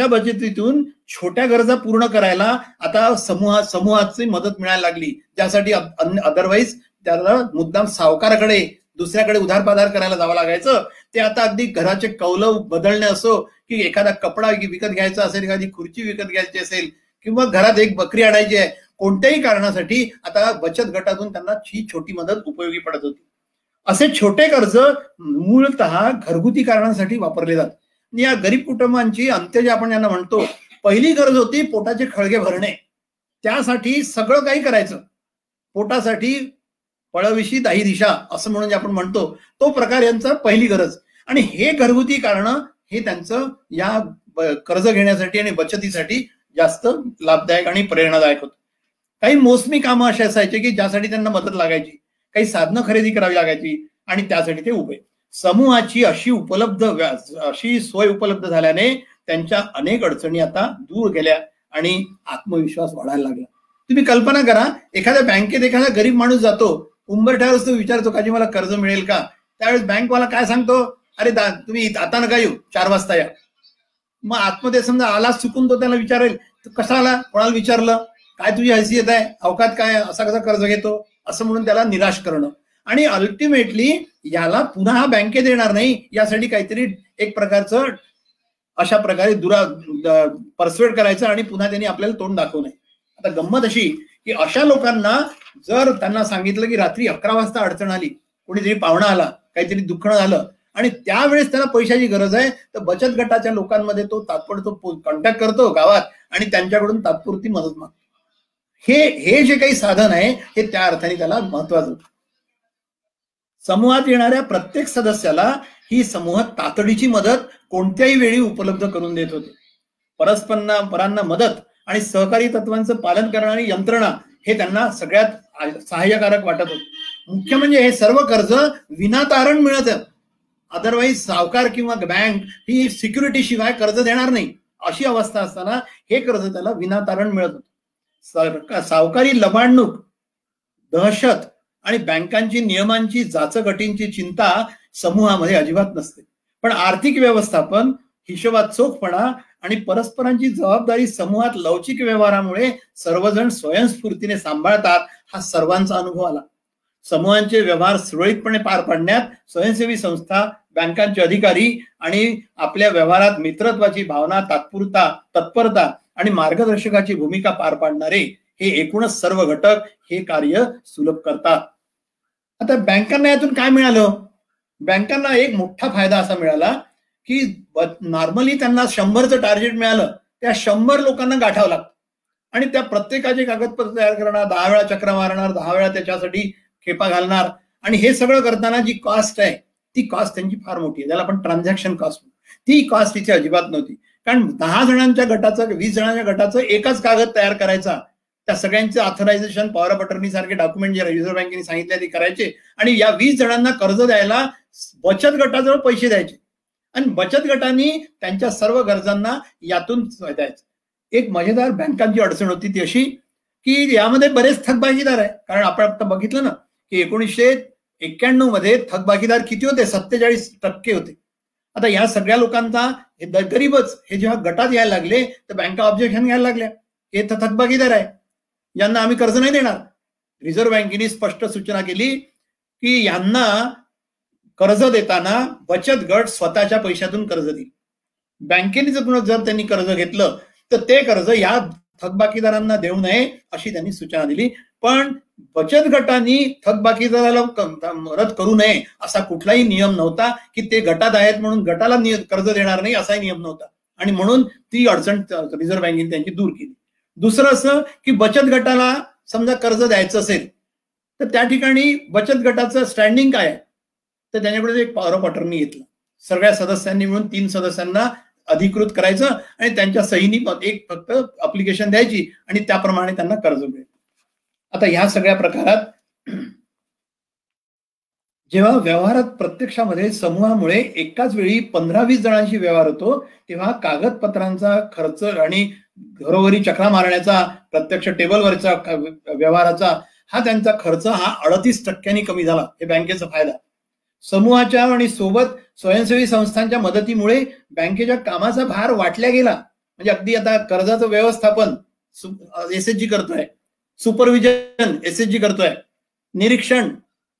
बचतीतून छोट्या गरजा पूर्ण करायला आता समूहाची मदत मिळायला लागली. ज्यासाठी अदरवाईज त्याला मुद्दाम सावकाराकडे, दुसऱ्याकडे उधारपाधार करायला जावं लागायचं, ते आता अगदी घराचे कौल बदलणे असो की एखादा कपडा विकत घ्यायचा असेल, एखादी खुर्ची विकत घ्यायची असेल किंवा घरात एक बकरी आणायची आहे, कोणत्याही कारणासाठी आता बचत गटातून त्यांना ही छोटी मदत उपयोगी पडत होती. असे छोटे कर्ज मूलतः घरगुती कारणांसाठी वापरले जातात. या गरीब कुटुंबांची अंत्यजे आपण यांना म्हणतो. पहिली गरज होती पोटाचे खळगे भरणे. त्यासाठी सगळं काही करायचं. पोटासाठी पळविशी दाही दिशा असं म्हणून आपण म्हणतो, तो प्रकार यांचा पहिली गरज. आणि हे घरगुती कारण हे त्यांचं या कर्ज घेण्यासाठी आणि बचतीसाठी जास्त लाभदायक आणि प्रेरणादायक होतं. काही मोसमी कामं असे असायचे की ज्यासाठी त्यांना मदत लागायची, काही साधनं खरेदी करावी लागायची आणि त्यासाठी ते उभे. समूहाची अशी सोय उपलब्ध झाल्याने त्यांच्या अनेक अडचणी आता दूर गेल्या आणि आत्मविश्वास वाढायला लागला. तुम्ही कल्पना करा, एखाद्या बँकेत एखादा गरीब माणूस जातो, उंबरठ्यावरच तो विचारतो का जी मला कर्ज मिळेल का. त्यावेळेस बँकवाला काय सांगतो, अरे तुम्ही आता नका येऊ, 4 वाजता या. मग आतमध्ये समजा आला चुकून, तो त्याला विचारेल कसा आला, कोणाला विचारलं, काय तुझी हैसियत आहे, अवकात काय, असा कसा कर्ज घेतो, असं म्हणून त्याला निराश करणं. आणि अल्टिमेटली याला पुन्हा हा बँकेत येणार नाही यासाठी काहीतरी एक प्रकारचं अशा प्रकारे परसवेड करायचं आणि पुन्हा त्यांनी आपल्याला तोंड दाखवू नये. आता गंमत अशी की अशा लोकांना जर त्यांना सांगितलं की रात्री 11 वाजता अडचण आली, कोणीतरी पाहुणा आला, काहीतरी दुखणं झालं आणि त्यावेळेस त्यांना पैशाची गरज आहे तर बचत गटाच्या लोकांमध्ये तो तात्पुरतो कॉन्टॅक्ट करतो गावात आणि त्यांच्याकडून तात्पुरती मदत मागतो. हे जे काही साधन आहे हे त्या अर्थाने त्याला महत्वाचं. समूहात येणाऱ्या प्रत्येक सदस्याला ही समूह तातडीची मदत कोणत्याही वेळी उपलब्ध करून देत होते. परस्परांना मदत आणि सहकारी तत्वांचं पालन करणारी यंत्रणा हे त्यांना सगळ्यात सहाय्यकारक वाटत होते. मुख्य म्हणजे हे सर्व कर्ज विनातारण मिळत. अदरवाईज सावकार किंवा बँक ही सिक्युरिटी शिवाय कर्ज देणार नाही अशी अवस्था असताना हे कर्ज त्याला विनातारण मिळत होतं. सावकारी लबाडणूक, दहशत आणि बँकांची नियमांची जाचगटींची चिंता समूहामध्ये अजिबात नसते. पण आर्थिक व्यवस्थापन, हिशोबात चोखपणा आणि परस्परांची जबाबदारी समूहात लवचिक व्यवहारामुळे सर्वजण स्वयंस्फूर्तीने सांभाळतात हा सर्वांचा अनुभव आला. समूहांचे व्यवहार सुरळीतपणे पार पाडण्यात स्वयंसेवी संस्था, बँकांचे अधिकारी आणि आपल्या व्यवहारात मित्रत्वाची भावना, तत्परता आणि मार्गदर्शकाची भूमिका पार पाडणारे हे एकूणच सर्व घटक हे कार्य सुलभ करतात. आता बँकांना यातून काय मिळालं? बँकांना एक मोठा फायदा असा मिळाला की नॉर्मली त्यांना 100चं टार्गेट मिळालं, त्या 100 लोकांना गाठावं लागतं आणि त्या प्रत्येकाचे कागदपत्र तयार करणार, 10 वेळा चक्र मारणार, 10 वेळा त्याच्यासाठी खेपा घालणार आणि हे सगळं करताना जी कॉस्ट आहे ती कॉस्ट त्यांची फार मोठी आहे, ज्याला आपण ट्रान्झॅक्शन कॉस्ट, ती कॉस्ट तिची अजिबात नव्हती. कारण 10 जणांच्या गटाचं, 20 जणांच्या गटाचं एकच कागद तयार करायचा, त्या सगळ्यांचे ऑथरायझेशन, पॉवर ऑफ अटर्नी सारखे डॉक्युमेंट जे रिझर्व्ह बँकेने सांगितले ते करायचे आणि या 20 जणांना कर्ज द्यायला बचत गटाजवळ पैसे द्यायचे आणि बचत गटांनी त्यांच्या सर्व गरजांना यातून द्यायचं. एक मजेदार बँकांची अडचण होती ती अशी की यामध्ये बरेच थकबाकीदार आहे. कारण आपण आता बघितलं ना की 1991 मध्ये थकबाकीदार किती होते? 47% होते. आता या सगळ्या लोकांचा गरीबच हे जेव्हा गटात यायला लागले तर बँका ऑब्जेक्शन घ्यायला लागल्या, हे तर थकबाकीदार आहे, यांना आम्ही कर्ज नाही देणार. रिझर्व्ह बँकेने स्पष्ट सूचना केली की यांना कर्ज देताना बचत गट स्वतःच्या पैशातून कर्ज देईल. बँकेने जर त्यांनी कर्ज घेतलं तर ते कर्ज या थकबाकीदारांना देऊ नये अशी त्यांनी सूचना दिली. पण बचत गटांनी थकबाकीदाराला रद्द करू नये असा कुठलाही नियम नव्हता की ते गटात आहेत म्हणून गटाला कर्ज देणार नाही असाही नियम नव्हता आणि म्हणून ती अडचण रिझर्व्ह बँकेने त्यांची दूर केली. दुसरं असं की बचत गटाला समजा कर्ज द्यायचं असेल तर त्या ठिकाणी बचत गटाचं स्टँडिंग काय आहे तर त्यांच्याकडे एक पॉवर ऑफ अटर्नी घेतला, सगळ्या सदस्यांनी मिळून 3 सदस्यांना अधिकृत करायचं आणि त्यांच्या सहीनी एक फक्त अप्लिकेशन द्यायची आणि त्याप्रमाणे त्यांना कर्ज मिळेल. आता ह्या सगळ्या प्रकारात जेव्हा व्यवहारात प्रत्यक्षामध्ये समूहामुळे एकाच वेळी 15-20 जणांशी व्यवहार होतो तेव्हा कागदपत्रांचा खर्च आणि घरोघरी चकरा मारण्याचा, प्रत्यक्ष टेबलवरचा व्यवहाराचा हा त्यांचा खर्च हा 38% कमी झाला. हे बँकेचा फायदा. समूहाच्या आणि सोबत स्वयंसेवी संस्थांच्या मदतीमुळे बँकेच्या कामाचा भार वाटला गेला. म्हणजे अगदी आता कर्जाचं व्यवस्थापन SHG करतोय, सुपरविजन SHG करतोय, निरीक्षण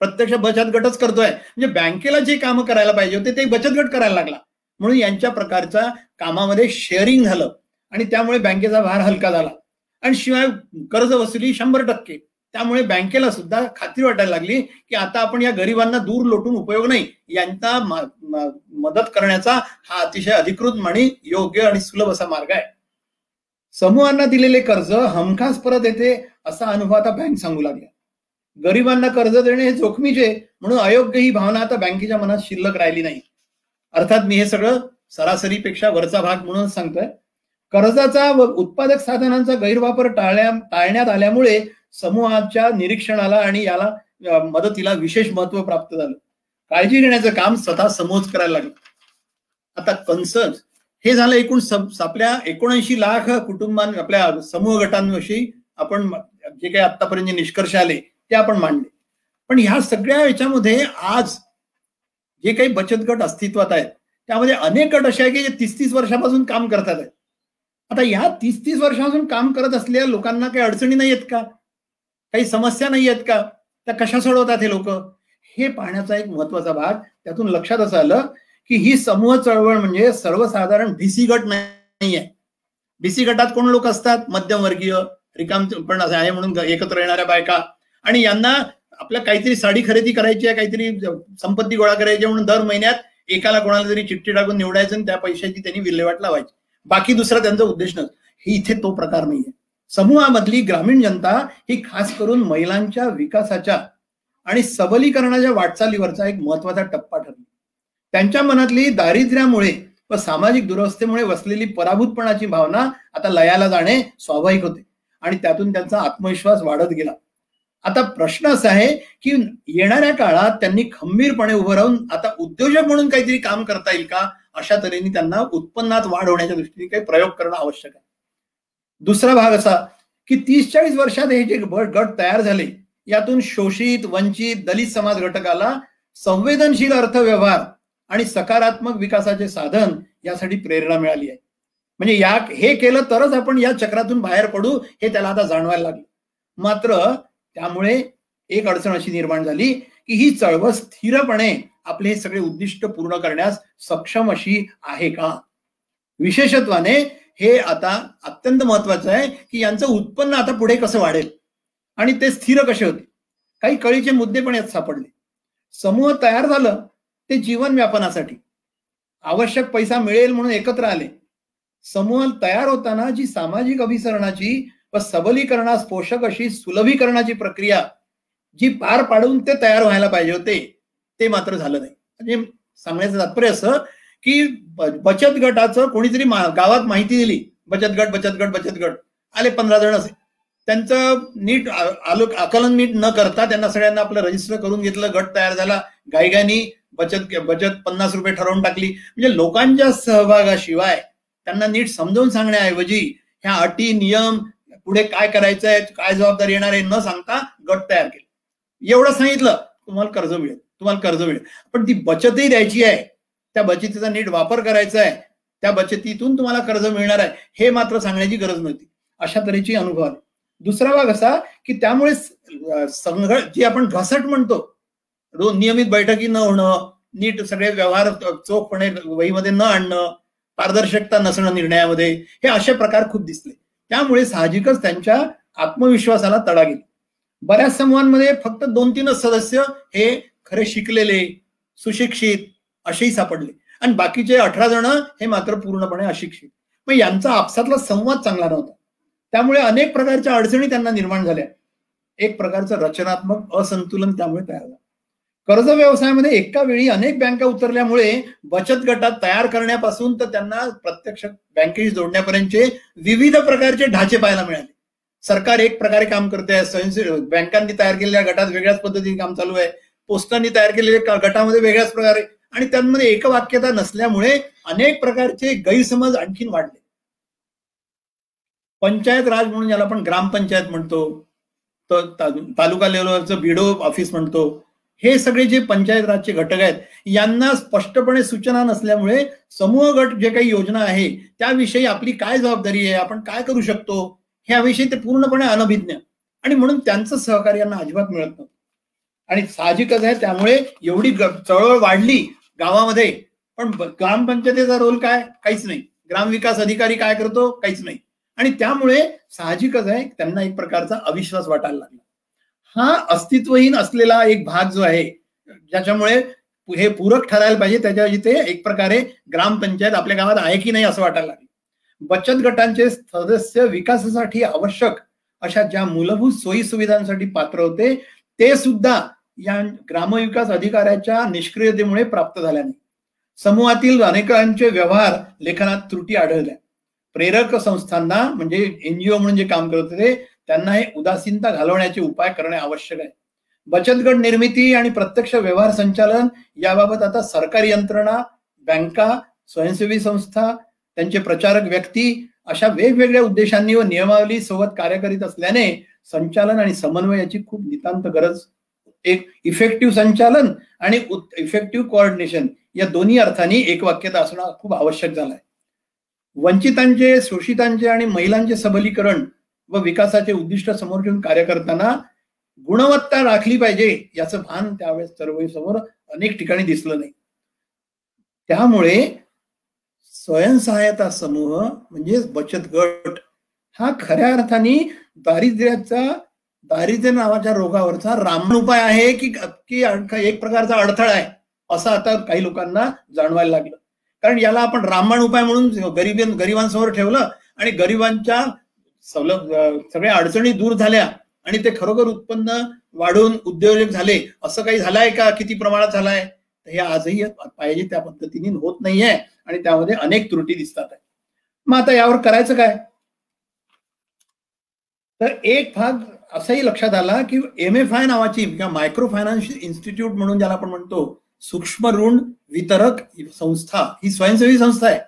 प्रत्यक्ष बचत गटच करतोय. म्हणजे बँकेला जे काम करायला पाहिजे होते ते बचत गट करायला लागला म्हणून यांच्या प्रकारच्या कामामध्ये शेअरिंग झालं आणि त्यामुळे बँकेचा भार हलका झाला. आणि शिवाय कर्ज वसुली 100%, त्यामुळे बँकेला सुद्धा खात्री वाटायला लागली की आता आपण या गरिबांना दूर लोटून उपयोग नाही, यांना मदत करण्याचा हा अतिशय अधिकृत आणि योग्य आणि सुलभ असा मार्ग आहे. समूहांना दिलेले कर्ज हमखास परत येते असा अनुभव आता बँक सांगू लागल्या. गरिबांना कर्ज देणे हे जोखमीचे म्हणून अयोग्य ही भावना आता बँकेच्या मनात शिल्लक राहिली नाही. अर्थात मी हे सगळं सरासरीपेक्षा वरचा भाग म्हणून सांगतोय. कर्जाचा व उत्पादक साधनांचा गैरवापर टाळण्यात आल्यामुळे समूहाच्या निरीक्षणाला आणि याला मदतीला विशेष महत्व प्राप्त झालं. काळजी घेण्याचं काम स्वतः समूहच करायला लागलं. आता कन्सर्न हे झालं एकूण आपल्या 79 लाख कुटुंबां, आपल्या समूह गटांविषयी आपण जे काही आतापर्यंत निष्कर्ष आले ते आपण मांडले. पण ह्या सगळ्या ह्याच्यामध्ये आज जे काही बचत गट अस्तित्वात आहेत त्यामध्ये अनेक गट असे आहे की जे 30-30 वर्षापासून काम करतात आहेत. आता ह्या 30-30 वर्षापासून काम करत असलेल्या लोकांना काही अडचणी नाही आहेत का? काही समस्या नाही आहेत का? त्या कशा सोडवतात हे लोक? हे पाहण्याचा एक महत्वाचा भाग त्यातून लक्षात असं आलं की ही समूह चळवळ म्हणजे सर्वसाधारण BC गट नाही आहे. BC गटात कोण लोक असतात? मध्यमवर्गीय, रिकाम पण आहे म्हणून एकत्र येणाऱ्या बायका आणि यांना आपल्या काहीतरी साडी खरेदी करायची आहे, काहीतरी संपत्ती गोळा करायची म्हणून दर महिन्यात एकाला कोणाला जरी चिठ्ठी टाकून निवडायचं आणि त्या पैशाची त्यांनी विल्हेवाट लावायची, बाकी दुसरा त्यांचा उद्देश नसतो. ही इथे तो प्रकार नाहीये. समूहामधली ग्रामीण जनता ही खास करून महिलांच्या विकासाच्या आणि सबलीकरणाच्या वाटचालीवरचा एक महत्वाचा टप्पा ठरला. त्यांच्या मनातली दारिद्र्यामुळे व सामाजिक दुरवस्थेमुळे वसलेली पराभूतपणाची भावना आता लयाला जाणे स्वाभाविक होते आणि त्यातून त्यांचा आत्मविश्वास वाढत गेला. आता प्रश्न असा आहे की येणाऱ्या काळात त्यांनी खंबीरपणे उभं राहून आता उद्योजक म्हणून काहीतरी काम करता येईल का, अशा तऱ्हेने त्यांना उत्पन्नात वाढ होण्याच्या दृष्टीने काही प्रयोग करणं आवश्यक आहे. दुसरा भाग असा की 30-40 वर्षात हे जे गट तयार झाले यातून शोषित, वंचित, दलित समाज घटकाला संवेदनशील अर्थव्यवहार आणि सकारात्मक विकासाचे साधन यासाठी प्रेरणा मिळाली आहे. म्हणजे हे केलं तरच आपण या चक्रातून बाहेर पडू हे त्याला आता जाणवायला लागलं. मात्र त्यामुळे एक अडचण अशी निर्माण झाली की ही चळवळ स्थिरपणे आपले हे सगळे उद्दिष्ट पूर्ण करण्यास सक्षम अशी आहे का. विशेषत्वाने हे आता अत्यंत महत्वाचं आहे की यांचं उत्पन्न आता पुढे कसं वाढेल आणि ते स्थिर कसे होते. काही कळीचे मुद्दे पण यात सापडले. समूह तयार झालं ते जीवन व्यापनासाठी, आवश्यक पैसा मिळेल म्हणून एकत्र आले. समूह तयार होताना जी सामाजिक अभिसरणाची व सबलीकरणास पोषक अशी सुलभीकरणाची प्रक्रिया जी पार पाडून ते तयार व्हायला पाहिजे होते ते मात्र झालं नाही. म्हणजे सांगण्याचं तात्पर्य असं की बचत गटाचं कोणीतरी गावात माहिती दिली, बचत गट बचत गट बचत गट आले 15 जण असे. त्यांचं नीट आकलन नीट न करता त्यांना सगळ्यांना आपलं रजिस्टर करून घेतलं, गट तयार झाला. गायगानी बचत 50 रुपये ठरवून टाकली. म्हणजे लोकांच्या सहभागाशिवाय त्यांना नीट समजावून सांगण्याऐवजी ह्या अटी नियम पुढे काय करायचंय काय जबाबदारी येणार आहे न सांगता गट तयार केला. एवढं सांगितलं तुम्हाला कर्ज मिळेल, पण ती बचतही द्यायची आहे, त्या बचतीचा नीट वापर करायचा आहे, त्या बचतीतून तुम्हाला कर्ज मिळणार आहे हे मात्र सांगण्याची गरज नव्हती. अशा तऱ्हेची अनुभव आले. दुसरा भाग असा की त्यामुळे संघर्ष जी आपण घसट म्हणतो, नियमित बैठकी न होणं, नीट सगळे व्यवहार चोखपणे वहीमध्ये न आणणं, पारदर्शकता नसणं निर्णयामध्ये, हे असे प्रकार खूप दिसले. त्यामुळे साहजिकच त्यांच्या आत्मविश्वासाला तडा गेला. बऱ्याच समूहांमध्ये फक्त 2-3 सदस्य हे खरे शिकलेले सुशिक्षित असेही सापडले आणि बाकीचे 18 जण हे मात्र पूर्णपणे अशिक्षित. मग यांचा आपसातला संवाद चांगला नव्हता. त्यामुळे अनेक प्रकारच्या अडचणी त्यांना निर्माण झाल्या. एक प्रकारचं रचनात्मक असंतुलन त्यामुळे तयार झालं. कर्ज व्यवसायामध्ये एका वेळी अनेक बँका उतरल्यामुळे बचत गटात तयार करण्यापासून तर त्यांना प्रत्यक्ष बँकेशी जोडण्यापर्यंतचे विविध प्रकारचे ढाचे पाहायला मिळाले. सरकार एक प्रकारे काम करते, स्वयंसेवी बँकांनी तयार केलेल्या गटात वेगळ्याच पद्धतीने काम चालू आहे, पोस्टांनी तयार केलेल्या गटामध्ये वेगळ्याच प्रकारे, आणि त्यांमध्ये एकवाक्यता नसल्यामुळे अनेक प्रकारचे गैरसमज आणखीन वाढले. पंचायत राज म्हणून ज्याला आपण ग्रामपंचायत म्हणतो, तालुका लेव्हलवरचं बीडीओ ऑफिस म्हणतो, हे सगळे जे पंचायत राजचे घटक आहेत यांना स्पष्टपणे सूचना नसल्यामुळे समूह गट जे काही योजना आहे त्याविषयी आपली काय जबाबदारी आहे, आपण काय करू शकतो ह्याविषयी ते पूर्णपणे अनभिज्ञ आणि म्हणून त्यांचं सहकार्य यांना अजिबात मिळत नव्हतं. आणि साहजिकच आहे त्यामुळे एवढी चळवळ वाढली गावामध्ये, पण ग्रामपंचायतीचा रोल काय, काहीच नाही. ग्रामविकास अधिकारी काय करतो, काहीच नाही. आणि त्यामुळे साहजिकच आहे त्यांना एक प्रकारचा अविश्वास वाटायला लागला. हा अस्तित्वहीन असलेला एक भाग जो आहे ज्याच्यामुळे हे पूरक ठरायला पाहिजे त्याच्याऐवजी ते एक प्रकारे ग्रामपंचायत आपल्या गावात आहे की नाही असं वाटायला लागले. बचत गटांचे सदस्य विकासासाठी आवश्यक अशा ज्या मूलभूत सोयी सुविधांसाठी पात्र होते ते सुद्धा या ग्रामविकास अधिकाऱ्याच्या निष्क्रियतेमुळे प्राप्त झाल्या नाही. समूहातील अनेकांचे व्यवहार लेखनात त्रुटी आढळल्या. प्रेरक संस्थांना म्हणजे एनजीओ म्हणून जे काम करत होते त्यांना हे उदासीनता घालवण्याचे उपाय करणे आवश्यक आहे. बचत गट निर्मिती आणि प्रत्यक्ष व्यवहार संचालन याबाबत आता सरकारी यंत्रणा, बँका, स्वयंसेवी संस्था, त्यांचे प्रचारक व्यक्ती अशा वेगवेगळ्या उद्देशांनी व नियमावली सोबत कार्य करीत असल्याने संचालन आणि समन्वय याची खूप नितांत गरज. एक इफेक्टिव्ह संचालन आणि इफेक्टिव्ह कोऑर्डिनेशन या दोन्ही अर्थाने एकवाक्यता असणं खूप आवश्यक झालं आहे. वंचितांचे, शोषितांचे आणि महिलांचे सबलीकरण व विकासाचे उद्दिष्ट समोर घेऊन कार्य करताना गुणवत्ता राखली पाहिजे याचं भान त्यावेळेस चळवळीसमोर अनेक ठिकाणी दिसलं नाही. त्यामुळे स्वयंसहायता समूह म्हणजेच बचत गट हा खऱ्या अर्थाने दारिद्र्य नावाच्या रोगावरचा रामण उपाय आहे की एक प्रकारचा अडथळा आहे, असं आता काही लोकांना जाणवायला लागलं. कारण याला आपण रामबाण उपाय म्हणून गरिबांसमोर ठेवलं आणि गरिबांच्या सगळ्या अडचणी दूर झाल्या आणि ते खरोखर उत्पन्न वाढून उद्योजक झाले, असं काही झालंय का? किती प्रमाणात झालंय? हे आजही पाहिजे त्या पद्धतीने होत नाहीये आणि त्यामध्ये अनेक त्रुटी दिसतात आहे. मग आता यावर करायचं काय? तर एक भाग असाही लक्षात आला की MFI नावाची किंवा मायक्रो फायनान्स इन्स्टिट्यूट म्हणून ज्याला आपण म्हणतो सूक्ष्म ऋण वितरक संस्था, ही स्वयंसेवी संस्था आहे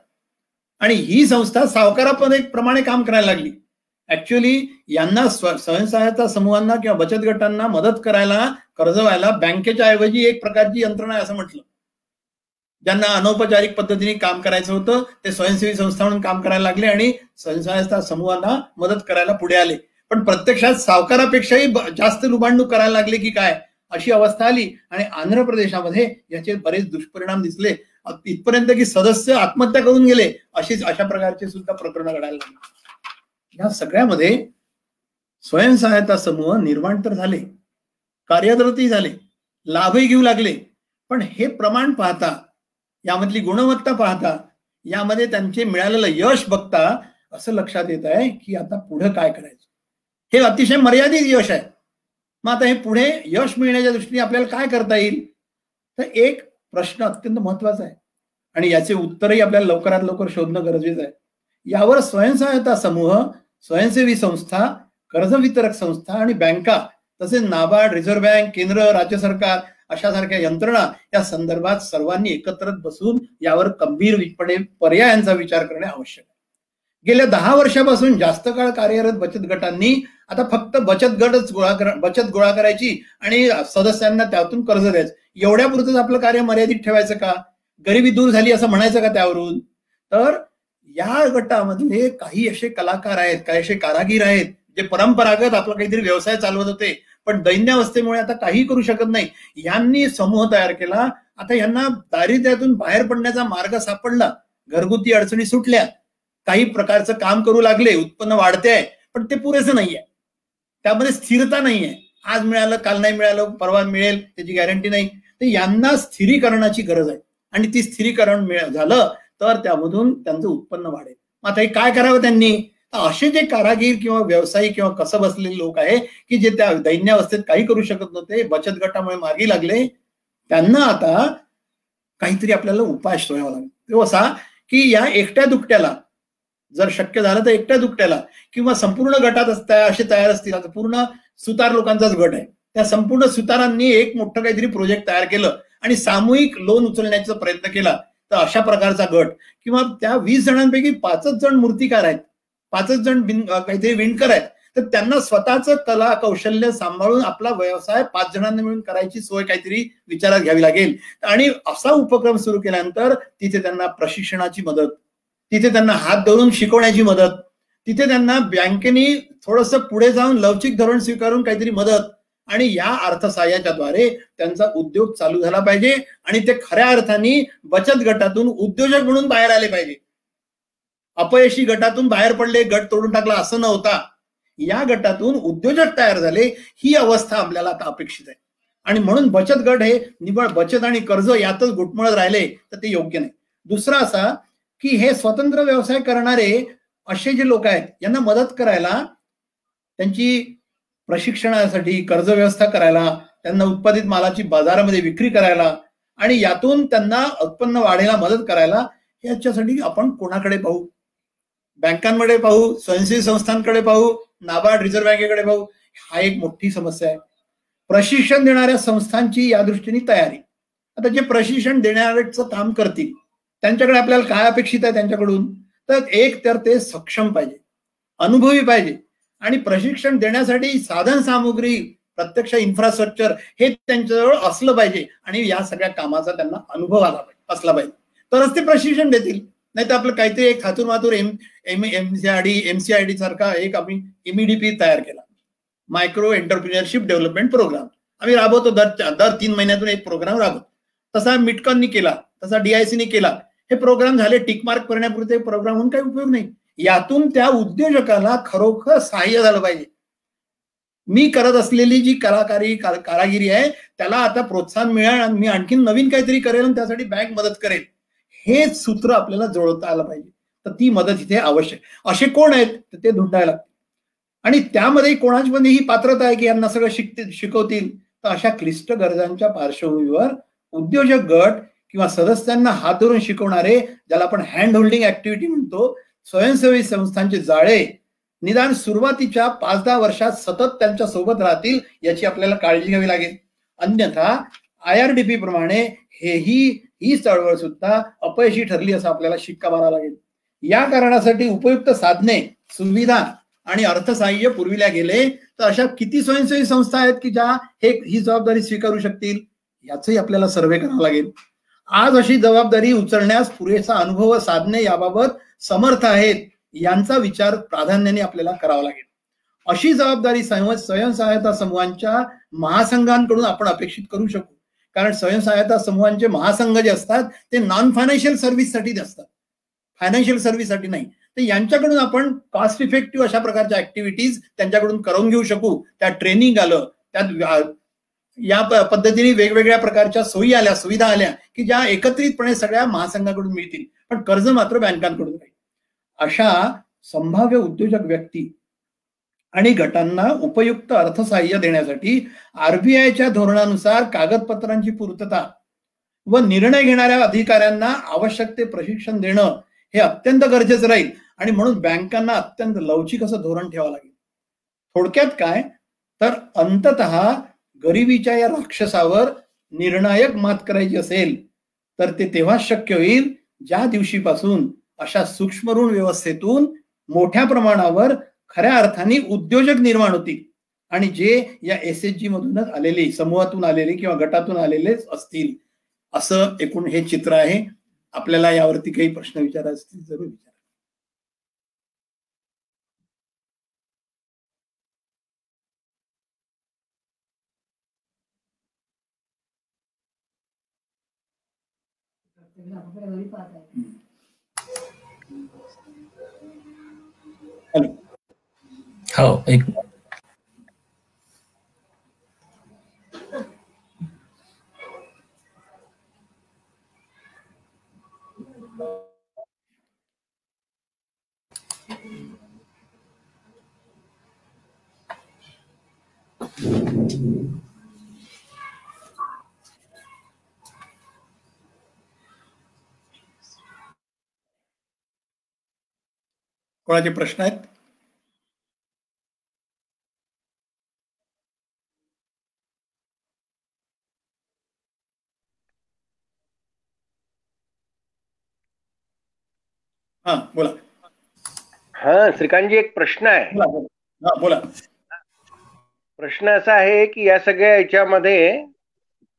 आणि ही संस्था सावकारापणे प्रमाणे काम करायला लागली. ऍक्च्युअली यांना स्वयंसहायता समूहांना किंवा बचत गटांना मदत करायला, कर्ज व्हायला बँकेच्या ऐवजी एक प्रकारची यंत्रणा आहे असं म्हटलं. ज्यांना अनौपचारिक पद्धतीने काम करायचं होतं ते स्वयंसेवी संस्था म्हणून काम करायला लागले आणि स्वयंसहायता समूहांना मदत करायला पुढे आले. पण प्रत्यक्षात सावकारापेक्षाही जास्त लुबाडणूक करायला लागले की काय, अशी अवस्था आली आणि आंध्र प्रदेशामध्ये याचे बरेच दुष्परिणाम दिसले, इथपर्यंत की सदस्य आत्महत्या करून गेले. अशा प्रकारचे सुद्धा प्रकरण घडायला लागले. या सगळ्यामध्ये स्वयंसहायता समूह निर्माण तर झाले, कार्यरतही झाले, लाभही घेऊ लागले, पण हे प्रमाण पाहता, यामधली गुणवत्ता पाहता, यामध्ये त्यांचे मिळालेलं यश बघता असं लक्षात येत आहे की आता पुढे काय करायचं. हे अतिशय मर्यादित यश आहे. मग आता हे पुढे यश मिळण्याच्या दृष्टीने आपल्याला काय करता येईल? तर एक प्रश्न अत्यंत महत्वाचा आहे आणि याचे उत्तरही आपल्याला लवकरात लवकर शोधणं गरजेचं आहे. यावर स्वयंसहायता समूह, स्वयंसेवी संस्था, कर्ज वितरक संस्था आणि बँका, तसेच नाबार्ड, रिझर्व्ह बँक, केंद्र, राज्य सरकार अशा सारख्या यंत्रणा या संदर्भात सर्वांनी एकत्र बसून यावर गंभीरपणे पर्यायांचा विचार करणे आवश्यक आहे. गेल्या 10 वर्षापासून जास्त काळ कार्यरत बचत गटांनी आता फक्त बचत गोळा करायची आणि सदस्यांना त्यातून कर्ज द्यायचं, एवढ्यापुरतंच आपलं कार्य मर्यादित ठेवायचं का? गरिबी दूर झाली असं म्हणायचं का त्यावरून? तर या गटामध्ये काही असे कलाकार आहेत, काही असे कारागीर आहेत जे परंपरागत आपला काहीतरी व्यवसाय चालवत होते पण दैन्यावस्थेमुळे आता काही करू शकत नाही. यांनी समूह तयार केला. आता यांना दारिद्र्यातून बाहेर पडण्याचा मार्ग सापडला, घरगुती अडचणी सुटल्या, काही प्रकारचं काम करू लागले, उत्पन्न वाढते आहे, पण ते पुरेसं नाहीये. त्यामध्ये स्थिरता नाहीये. आज मिळालं, काल नाही मिळालं, परवा मिळेल त्याची गॅरंटी नाही. तर यांना स्थिरीकरणाची गरज आहे आणि ती स्थिरीकरण झालं तर त्यामधून त्यांचं उत्पन्न वाढेल. आता हे काय करावं त्यांनी? असे जे कारागीर किंवा व्यावसायिक किंवा कसं बसलेले लोक आहे की जे त्या दैन्यावस्थेत काही करू शकत नव्हते, बचत गटामुळे मार्गी लागले, त्यांना आता काहीतरी आपल्याला उपाय शोधावा लागेल. तो असा की या एकट्या दुकट्याला जर शक्य झालं तर एकट्या दुकट्याला किंवा संपूर्ण गटात असे तयार असतील, आता पूर्ण सुतार लोकांचाच गट आहे, त्या संपूर्ण सुतारांनी एक मोठं काहीतरी प्रोजेक्ट तयार केलं आणि सामूहिक लोन उचलण्याचा प्रयत्न केला, तर अशा प्रकारचा गट किंवा त्या 20 जणांपैकी 5च जण मूर्तिकार आहेत, 5च जण काहीतरी विणकर आहेत, तर त्यांना स्वतःच कला कौशल्य सांभाळून आपला व्यवसाय 5 जणांना मिळून करायची सोय काहीतरी विचारात घ्यावी लागेल. आणि असा उपक्रम सुरू केल्यानंतर तिथे त्यांना प्रशिक्षणाची मदत, तिथे त्यांना हात धरून शिकवण्याची मदत, तिथे त्यांना बँकेने थोडंसं पुढे जाऊन लवचिक धोरण स्वीकारून काहीतरी मदत, आणि या अर्थसहाय्याच्या द्वारे त्यांचा उद्योग चालू झाला पाहिजे आणि ते खऱ्या अर्थाने बचत गटातून उद्योजक म्हणून बाहेर आले पाहिजे. अपयशी गटातून बाहेर पडले, गट तोडून टाकला असं न होता या गटातून उद्योजक तयार झाले, ही अवस्था आपल्याला आता अपेक्षित आहे. आणि म्हणून बचत गट हे निव्वळ बचत आणि कर्ज यातच गुटमळत राहिले तर ते योग्य नाही. दुसरा असा की हे स्वतंत्र व्यवसाय करणारे असे जे लोक आहेत यांना मदत करायला, त्यांची प्रशिक्षणासाठी, कर्ज व्यवस्था करायला, त्यांना उत्पादित मालाची बाजारामध्ये विक्री करायला आणि यातून त्यांना उत्पन्न वाढायला मदत करायला, याच्यासाठी आपण कोणाकडे पाहू? बँकांकडे पाहू, स्वयंसेवी संस्थांकडे पाहू, नाबार्ड, रिझर्व्ह बँकेकडे पाहू? हा एक मोठी समस्या आहे. प्रशिक्षण देणाऱ्या संस्थांची या दृष्टीने तयारी, आता जे प्रशिक्षण देणाऱ्याचं काम करतील त्यांच्याकडे आपल्याला काय अपेक्षित आहे त्यांच्याकडून? तर एक तर ते सक्षम पाहिजे, अनुभवी पाहिजे आणि प्रशिक्षण देण्यासाठी साधन सामुग्री, प्रत्यक्ष इन्फ्रास्ट्रक्चर हे त्यांच्याजवळ असलं पाहिजे आणि या सगळ्या कामाचा त्यांना अनुभव आला पाहिजे, असला पाहिजे, तरच ते प्रशिक्षण देतील. नाही तर आपलं काहीतरी एक खातूर मातूर MCID सारखा एक आम्ही MEDP तयार केला, मायक्रो एंटरप्रिन्युअरशिप डेव्हलपमेंट प्रोग्राम, आम्ही राबवतो, दर 3 महिन्यातून एक प्रोग्राम राबवतो. तसा मिटकॉननी केला, तसा DICनी केला. हे प्रोग्राम झाले, टिकमार्क करण्यापुरते प्रोग्राम होऊन काही उपयोग नाही. यातून त्या उद्योजकाला खरोखर सहाय्य झालं पाहिजे. मी करत असलेली जी कारागिरी आहे त्याला आता प्रोत्साहन मिळेल आणि मी आणखी नवीन काहीतरी करेल आणि त्यासाठी बँक मदत करेल, हे सूत्र आपल्याला जोडता आलं पाहिजे. तर ती मदत इथे आवश्यक. असे कोण आहेत तर ते धुंडायला लागतील. आणि त्यामध्ये कोणाची पण ही पात्रता आहे की यांना सगळं शिकवतील. तर अशा क्लिष्ट गरजांच्या पार्श्वभूमीवर उद्योजक गट किंवा सदस्यांना हात धरून शिकवणारे, ज्याला आपण हँड होल्डिंग ऍक्टिव्हिटी म्हणतो, स्वयंसेवी संस्थांचे जाळे निदान सुरुवातीच्या 5-10 वर्षात सतत त्यांच्या सोबत राहतील याची आपल्याला काळजी घ्यावी लागेल. अन्यथा IRDP प्रमाणे ही चळवळ सुद्धा अपयशी ठरली असं आपल्याला शिक्का मारावा लागेल. या कारणासाठी उपयुक्त साधने, सुविधा आणि अर्थसहाय्य पुरविल्या गेले तर अशा किती स्वयंसेवी संस्था आहेत की ज्या ही जबाबदारी स्वीकारू शकतील याचंही आपल्याला सर्वे करावा लागेल. आज अशी जबाबदारी उचलण्यास पुरेसा अनुभव व साधने याबाबत समर्थ आहेत यांचा विचार प्राधान्याने आपल्याला करावा लागेल. अशी जबाबदारी स्वयंसहायता समूहांच्या महासंघांकडून आपण अपेक्षित करू शकू, कारण स्वयंसहायता समूहांचे महासंघ जे असतात ते नॉन फायनान्शियल सर्व्हिससाठी असतात, फायनान्शियल सर्व्हिससाठी नाही. तर यांच्याकडून आपण कॉस्ट इफेक्टिव्ह अशा प्रकारच्या ऍक्टिव्हिटीज त्यांच्याकडून करून घेऊ शकू. त्या ट्रेनिंग आलं, त्यात या पद्धतीने वेगवेगळ्या प्रकारच्या सोयी आल्या, सुविधा आल्या की ज्या एकत्रितपणे सगळ्या महासंघाकडून मिळतील, पण कर्ज मात्र बँकांकडून नाही. अशा संभाव्य उद्योजक व्यक्ती आणि गटांना उपयुक्त अर्थसहाय्य देण्यासाठी RBIच्या धोरणानुसार कागदपत्रांची पूर्तता व निर्णय घेणाऱ्या अधिकाऱ्यांना आवश्यक ते प्रशिक्षण देणं हे अत्यंत गरजेचं राहील. आणि म्हणून बँकांना अत्यंत लवचिक असं धोरण ठेवावं लागेल. थोडक्यात काय तर अंततः गरिबीच्या या राक्षसावर निर्णायक मात करायची असेल तर ते तेव्हाच शक्य होईल ज्या दिवशीपासून अशा सूक्ष्म ऋण व्यवस्थेतून मोठ्या प्रमाणावर खऱ्या अर्थाने उद्योजक निर्माण होतील आणि जे या SHG मधूनच आलेले, समूहातून आलेले किंवा गटातून आलेले असतील. असं एकूण हे चित्र आहे. आपल्याला यावरती काही प्रश्न विचारायचे असतील जरूर विचारा. हो, एक कोणाचे प्रश्न आहेत? हा, बोला. हा, श्रीकांतजी एक प्रश्न आहे. हा, बोला. प्रश्न असा आहे की या सगळ्या याच्यामध्ये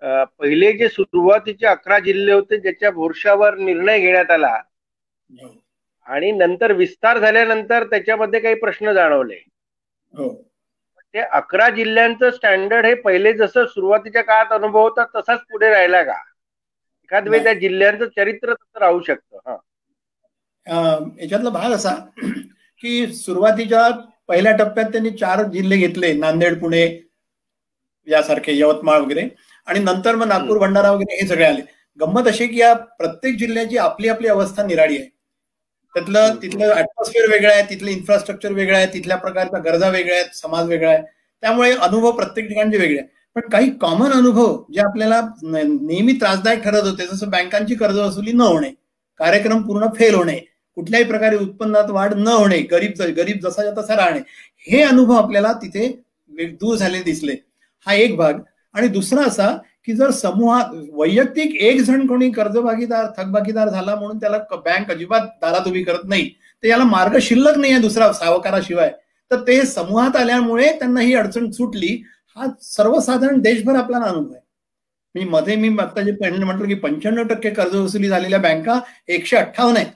पहिले जे सुरुवातीचे 11 जिल्हे होते ज्याच्या भोरशावर निर्णय घेण्यात आला आणि नंतर विस्तार झाल्यानंतर त्याच्यामध्ये काही प्रश्न जाणवले. ते 11 जिल्ह्यांचं स्टँडर्ड हे पहिले जसं सुरुवातीच्या काळात अनुभव होता तसाच पुढे राहिला का? एखाद वेळी त्या जिल्ह्यांचं चरित्र तसं राहू शकतं. हा, याच्यातला भाग असा की सुरुवातीच्या पहिल्या टप्प्यात त्यांनी 4 जिल्हे घेतले, नांदेड, पुणे यासारखे, यवतमाळ वगैरे, आणि नंतर मग नागपूर, भंडारा वगैरे हे सगळे आले. गंमत अशी की या प्रत्येक जिल्ह्याची आपली आपली अवस्था निराळी आहे. तिथलं ऍटमॉस्फिअर वेगळं आहे, तिथलं इन्फ्रास्ट्रक्चर वेगळं आहे, तिथल्या प्रकारच्या गरजा वेगळ्या आहेत, समाज वेगळा आहे, त्यामुळे अनुभव प्रत्येक ठिकाणचे वेगळे आहे. पण काही कॉमन अनुभव जे आपल्याला नेहमी त्रासदायक ठरत होते, जसं बँकांची कर्जवसुली न होणे, कार्यक्रम पूर्ण फेल होणे, कुठल्याही प्रकारे उत्पन्नात वाढ न होणे, गरीब जसा तसा राहणे, हे अनुभव आपल्याला तिथे दूर झाले दिसले. हा एक भाग. आणि दुसरा असा की जर समूहात वैयक्तिक एक जण कोणी कर्जभागीदार, थकबाकीदार झाला म्हणून त्याला बँक अजिबात दारात उभी करत नाही, तर याला मार्ग शिल्लक नाही आहे दुसरा सावकाराशिवाय. तर ते समूहात आल्यामुळे त्यांना ही अडचण सुटली. हा सर्वसाधारण देशभर आपल्याला अनुभव आहे. मी आता जे पहिले म्हटलं की 95% कर्जवसुली झालेल्या बँका 158 आहेत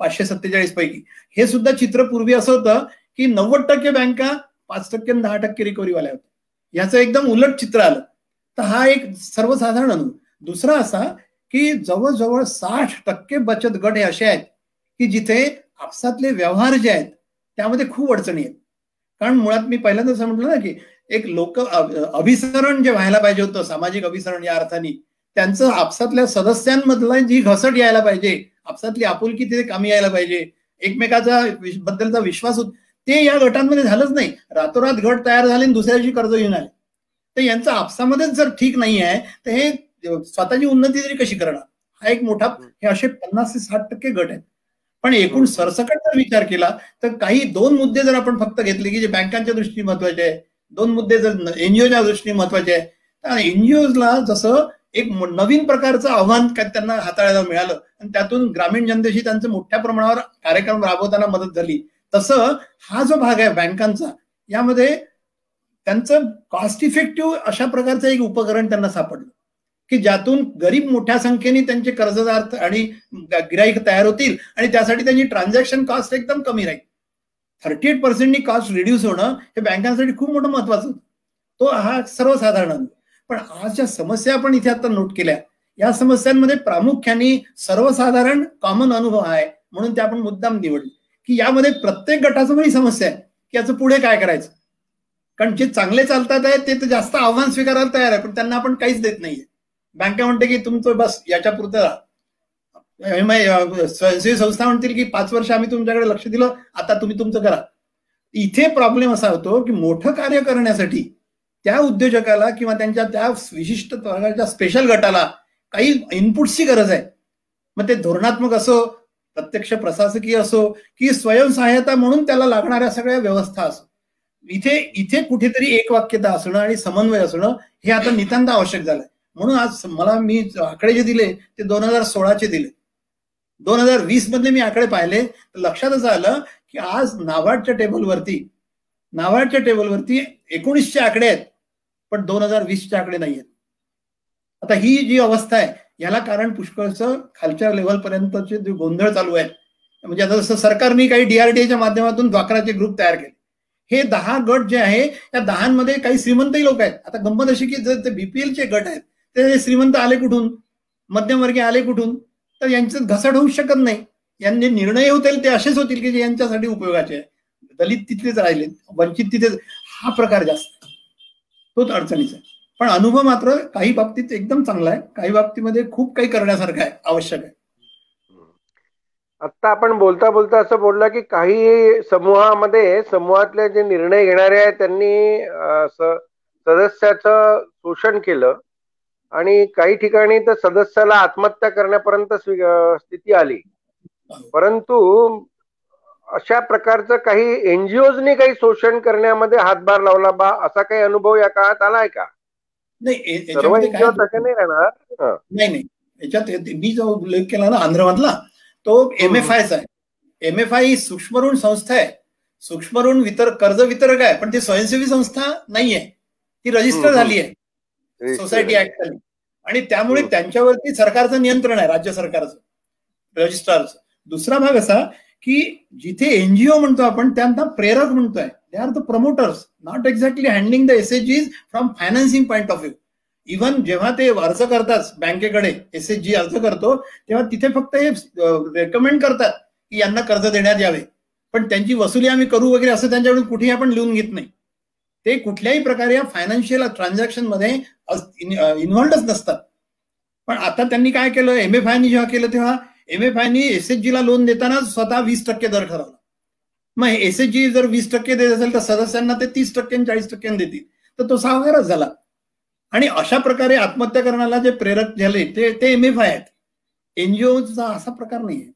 547 पैकी. हे सुद्धा चित्र पूर्वी असं होतं की 90% बँका 5% 10% रिकव्हरीवाल्या होत्या. याचं एकदम उलट चित्र आलं. तर हा एक सर्वसाधारण अनुभव. दुसरा असा की जवळजवळ 60% बचत गट हे असे आहेत की जिथे आपसातले व्यवहार जे आहेत त्यामध्ये खूप अडचणी आहेत. कारण मुळात मी पहिल्यांदा असं म्हटलं ना की एक लोक अभिसरण जे व्हायला पाहिजे होतं, सामाजिक अभिसरण या अर्थाने, त्यांचं आपसातल्या सदस्यांमधला जी घसट यायला पाहिजे, आपसातली आपुलकी तिथे कामी यायला पाहिजे, एकमेकाचा बद्दलचा विश्वास, ते या गटांमध्ये झालंच नाही. रातोरात गट तयार झाले आणि दुसऱ्याशी कर्ज घेऊन आले. तर यांचं आपसामध्येच जर ठीक नाही आहे तर हे स्वतःची उन्नती तरी कशी करणार. हा एक मोठा, हे असे 50 ते 60% गट आहेत. पण एकूण सरसकट जर विचार केला तर काही दोन मुद्दे जर आपण फक्त घेतले की जे बँकांच्या दृष्टीने महत्वाचे आहे, दोन मुद्दे जर एनजीओच्या दृष्टीने महत्वाचे आहे, तर एनजीओला जसं एक नवीन प्रकारचं आव्हान त्यांना हाताळायला मिळालं आणि त्यातून ग्रामीण जनतेशी त्यांचं मोठ्या प्रमाणावर कार्यक्रम राबवताना मदत झाली, तसं हा जो भाग आहे बँकांचा, यामध्ये त्यांचं कॉस्ट इफेक्टिव्ह अशा प्रकारचं एक उपकरण त्यांना सापडलं की ज्यातून गरीब मोठ्या संख्येने त्यांचे कर्जदार आणि गिराईक तयार होतील आणि त्यासाठी त्यांची ट्रान्झॅक्शन कॉस्ट एकदम कमी राहील. 38%नी कॉस्ट रिड्यूस होणं हे बँकांसाठी खूप मोठं महत्वाचं. तो हा सर्वसाधारण. पण आज ज्या समस्या आपण इथे आता नोट केल्या, या समस्यांमध्ये प्रामुख्याने सर्वसाधारण कॉमन अनुभव आहे म्हणून ते आपण मुद्दाम निवडले की यामध्ये प्रत्येक गटाचं पण समस्या आहे की याचं पुढे काय करायचं. कारण जे चांगले चालतात आहे ते तर जास्त आव्हान स्वीकारायला तयार आहे, पण त्यांना आपण काहीच देत नाहीये. बँका म्हणते की तुमचं बस याच्या पुरतं. स्वयंसेवी संस्था म्हणतील की 5 वर्ष आम्ही तुमच्याकडे लक्ष दिलं, आता तुम्ही तुमचं करा. इथे प्रॉब्लेम असा होतो की मोठं कार्य करण्यासाठी त्या उद्योजकाला किंवा त्यांच्या त्या विशिष्ट प्रकारच्या स्पेशल गटाला काही इनपुटची गरज आहे. मग ते धोरणात्मक असो, प्रत्यक्ष प्रशासकीय असो की स्वयंसहाय्यता म्हणून त्याला लागणाऱ्या सगळ्या व्यवस्था असो. इथे कुठेतरी एकवाक्यता असणं आणि समन्वय असणं हे आता नितांत आवश्यक झालंय. म्हणून आज मला मी आकडे जे दिले ते 2016 दिले. 2020 मधले मी आकडे पाहिले तर लक्षातच आलं की आज नाबार्डच्या टेबलवरती 19चे आकडे आहेत, पण 2020चे आकडे नाही आहेत. आता ही जी अवस्था आहे याला कारण पुष्कळचं खालच्या लेव्हलपर्यंतचे जे गोंधळ चालू आहेत, म्हणजे आता जसं सरकारने काही डीआरडीएच्या माध्यमातून ड्वाकराचे ग्रुप तयार केले. हे 10 गट जे आहे या 10मध्ये काही श्रीमंतही लोक आहेत. आता गंमत अशी की जर ते बीपीएलचे गट आहेत ते श्रीमंत आले कुठून, मध्यमवर्गीय आले कुठून, तर यांचं घसट होऊ शकत नाही. यांचे निर्णय होतील ते असेच होतील की जे यांच्यासाठी उपयोगाचे आहे. दलित तिथेच राहिले, वंचित तिथेच. हा प्रकार जास्त तोच अडचणीचा आहे. पण अनुभव मात्र काही बाबतीत एकदम चांगला आहे, काही बाबतीमध्ये खूप काही करण्यासारखं आहे, आवश्यक आहे. आता आपण बोलता बोलता असं बोलला की काही समूहामध्ये समूहातले जे निर्णय घेणारे आहेत त्यांनी सदस्याचं शोषण केलं आणि काही ठिकाणी तर सदस्याला आत्महत्या करण्यापर्यंत स्थिती आली. परंतु अशा प्रकारचं काही एनजीओजनी काही शोषण करण्यामध्ये हातभार लावला बा, असा काही अनुभव या काळात आलाय का? नाही, नाही, याच्यात मी जो उल्लेख केला ना आंध्रमधला, तो MFIचा आहे. MFI ही सूक्ष्म ऋण संस्था आहे, सूक्ष्म ऋण कर्ज वितरक आहे, पण ती स्वयंसेवी संस्था नाहीये, ती रजिस्टर झाली आहे सोसायटी ऍक्ट खाली. आणि त्यामुळे त्यांच्यावरती सरकारचं नियंत्रण आहे, राज्य सरकारचं रजिस्ट्रारचं. दुसरा भाग असा की जिथे एनजीओ म्हणतो आपण त्यांना प्रेरक म्हणतोय, they are the promoters, not exactly handling the एसएचजीज from financing point of view. Even जेव्हा ते अर्ज करतात बँकेकडे, एसएचजी अर्ज करतो तेव्हा तिथे फक्त हे रेकमेंड करतात की यांना कर्ज देण्यात यावे, पण त्यांची वसुली आम्ही करू वगैरे असं त्यांच्याकडून कुठेही आपण लिहून घेत नाही. ते कुठल्याही प्रकारे या फायनान्शियल ट्रान्झॅक्शन मध्ये इन्व्हॉल्वच नसतात. पण आता त्यांनी काय केलं, MFIनी जेव्हा केलं तेव्हा MFIनी एसएचजीला लोन देताना स्वतः 20% दर ठरवला. मग एसएचजी जर 20% देत असेल तर सदस्यांना ते 30% 40% देतील, तर तो सावकारच झाला. आणि अशा प्रकारे आत्महत्या करण्याला जे प्रेरक झाले ते MFI आहेत. एनजीओचा असा प्रकार नाही आहे.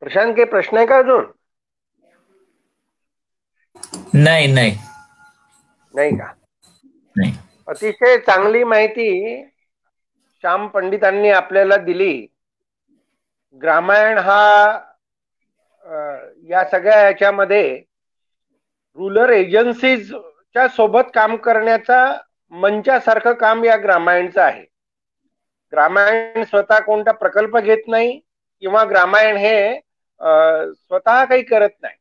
प्रशांत, काही प्रश्न आहे का अजून? नाही नाही नाही का नाही. अतिशय चांगली माहिती श्याम पंडितांनी आपल्याला दिली. ग्रामायण हा या सगळ्या ह्याच्यामध्ये रुरल एजन्सीजच्या सोबत काम करण्याचा मंचासारखं काम या ग्रामायणचं आहे. ग्रामायण स्वतः कोणता प्रकल्प घेत नाही किंवा ग्रामायण हे स्वतः काही करत नाही,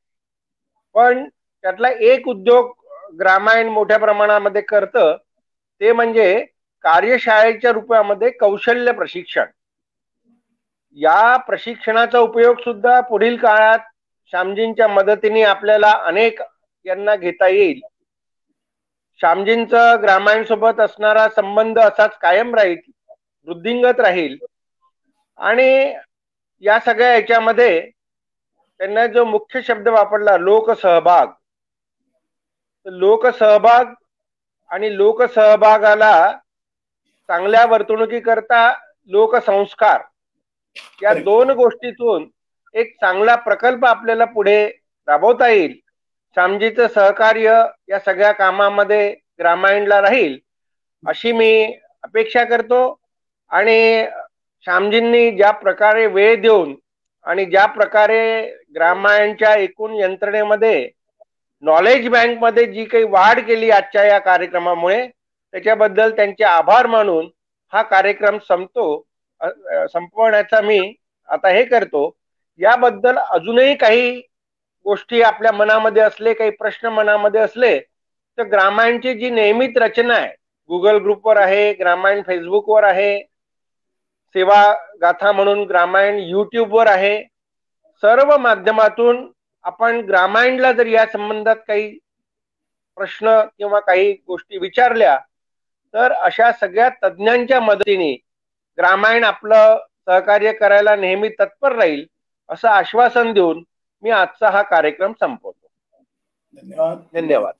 पण त्यातला एक उद्योग ग्रामायण मोठ्या प्रमाणामध्ये करतं ते म्हणजे कार्यशाळेच्या रूपामध्ये कौशल्य प्रशिक्षण. या प्रशिक्षणाचा उपयोग सुद्धा पुढील काळात श्यामजींच्या मदतीने आपल्याला अनेक यांना घेता येईल. श्यामजींचा ग्रामांसोबत असणारा संबंध असाच कायम राहील, वृद्धिंगत राहील. आणि या सगळ्या याच्यामध्ये त्यांना जो मुख्य शब्द वापरला लोकसहभाग, लोकसहभाग आणि लोकसहभागाला चांगल्या वर्तणुकीकरता लोकसंस्कार या दोन गोष्टीतून एक चांगला प्रकल्प आपल्याला पुढे राबवता येईल. श्यामजीचं सहकार्य या सगळ्या कामामध्ये ग्रामायणला राहील अशी मी अपेक्षा करतो. आणि श्यामजींनी ज्या प्रकारे वेळ देऊन आणि ज्या प्रकारे ग्रामायणच्या एकूण यंत्रणेमध्ये नॉलेज बँक मध्ये जी काही वाढ केली आजच्या या कार्यक्रमामुळे त्याच्याबद्दल त्यांचे आभार मानून हा कार्यक्रम संपवण्याचा मी आता हे करतो. याबद्दल अजूनही काही गोष्टी आपल्या मनामध्ये असले, काही प्रश्न मनामध्ये असले तर ग्रामायणची जी नियमित रचना आहे, गुगल ग्रुपवर आहे, ग्रामायण फेसबुकवर आहे, सेवा गाथा म्हणून ग्रामायण युट्यूबवर आहे, सर्व माध्यमातून आपण ग्रामायणला जर या संबंधात काही प्रश्न किंवा काही गोष्टी विचारल्या तर अशा सगळ्या तज्ज्ञांच्या मदतीने ग्रामायण आपलं सहकार्य करायला नेहमी तत्पर राहील असं आश्वासन देऊन मी आजचा हा कार्यक्रम संपवतो. धन्यवाद.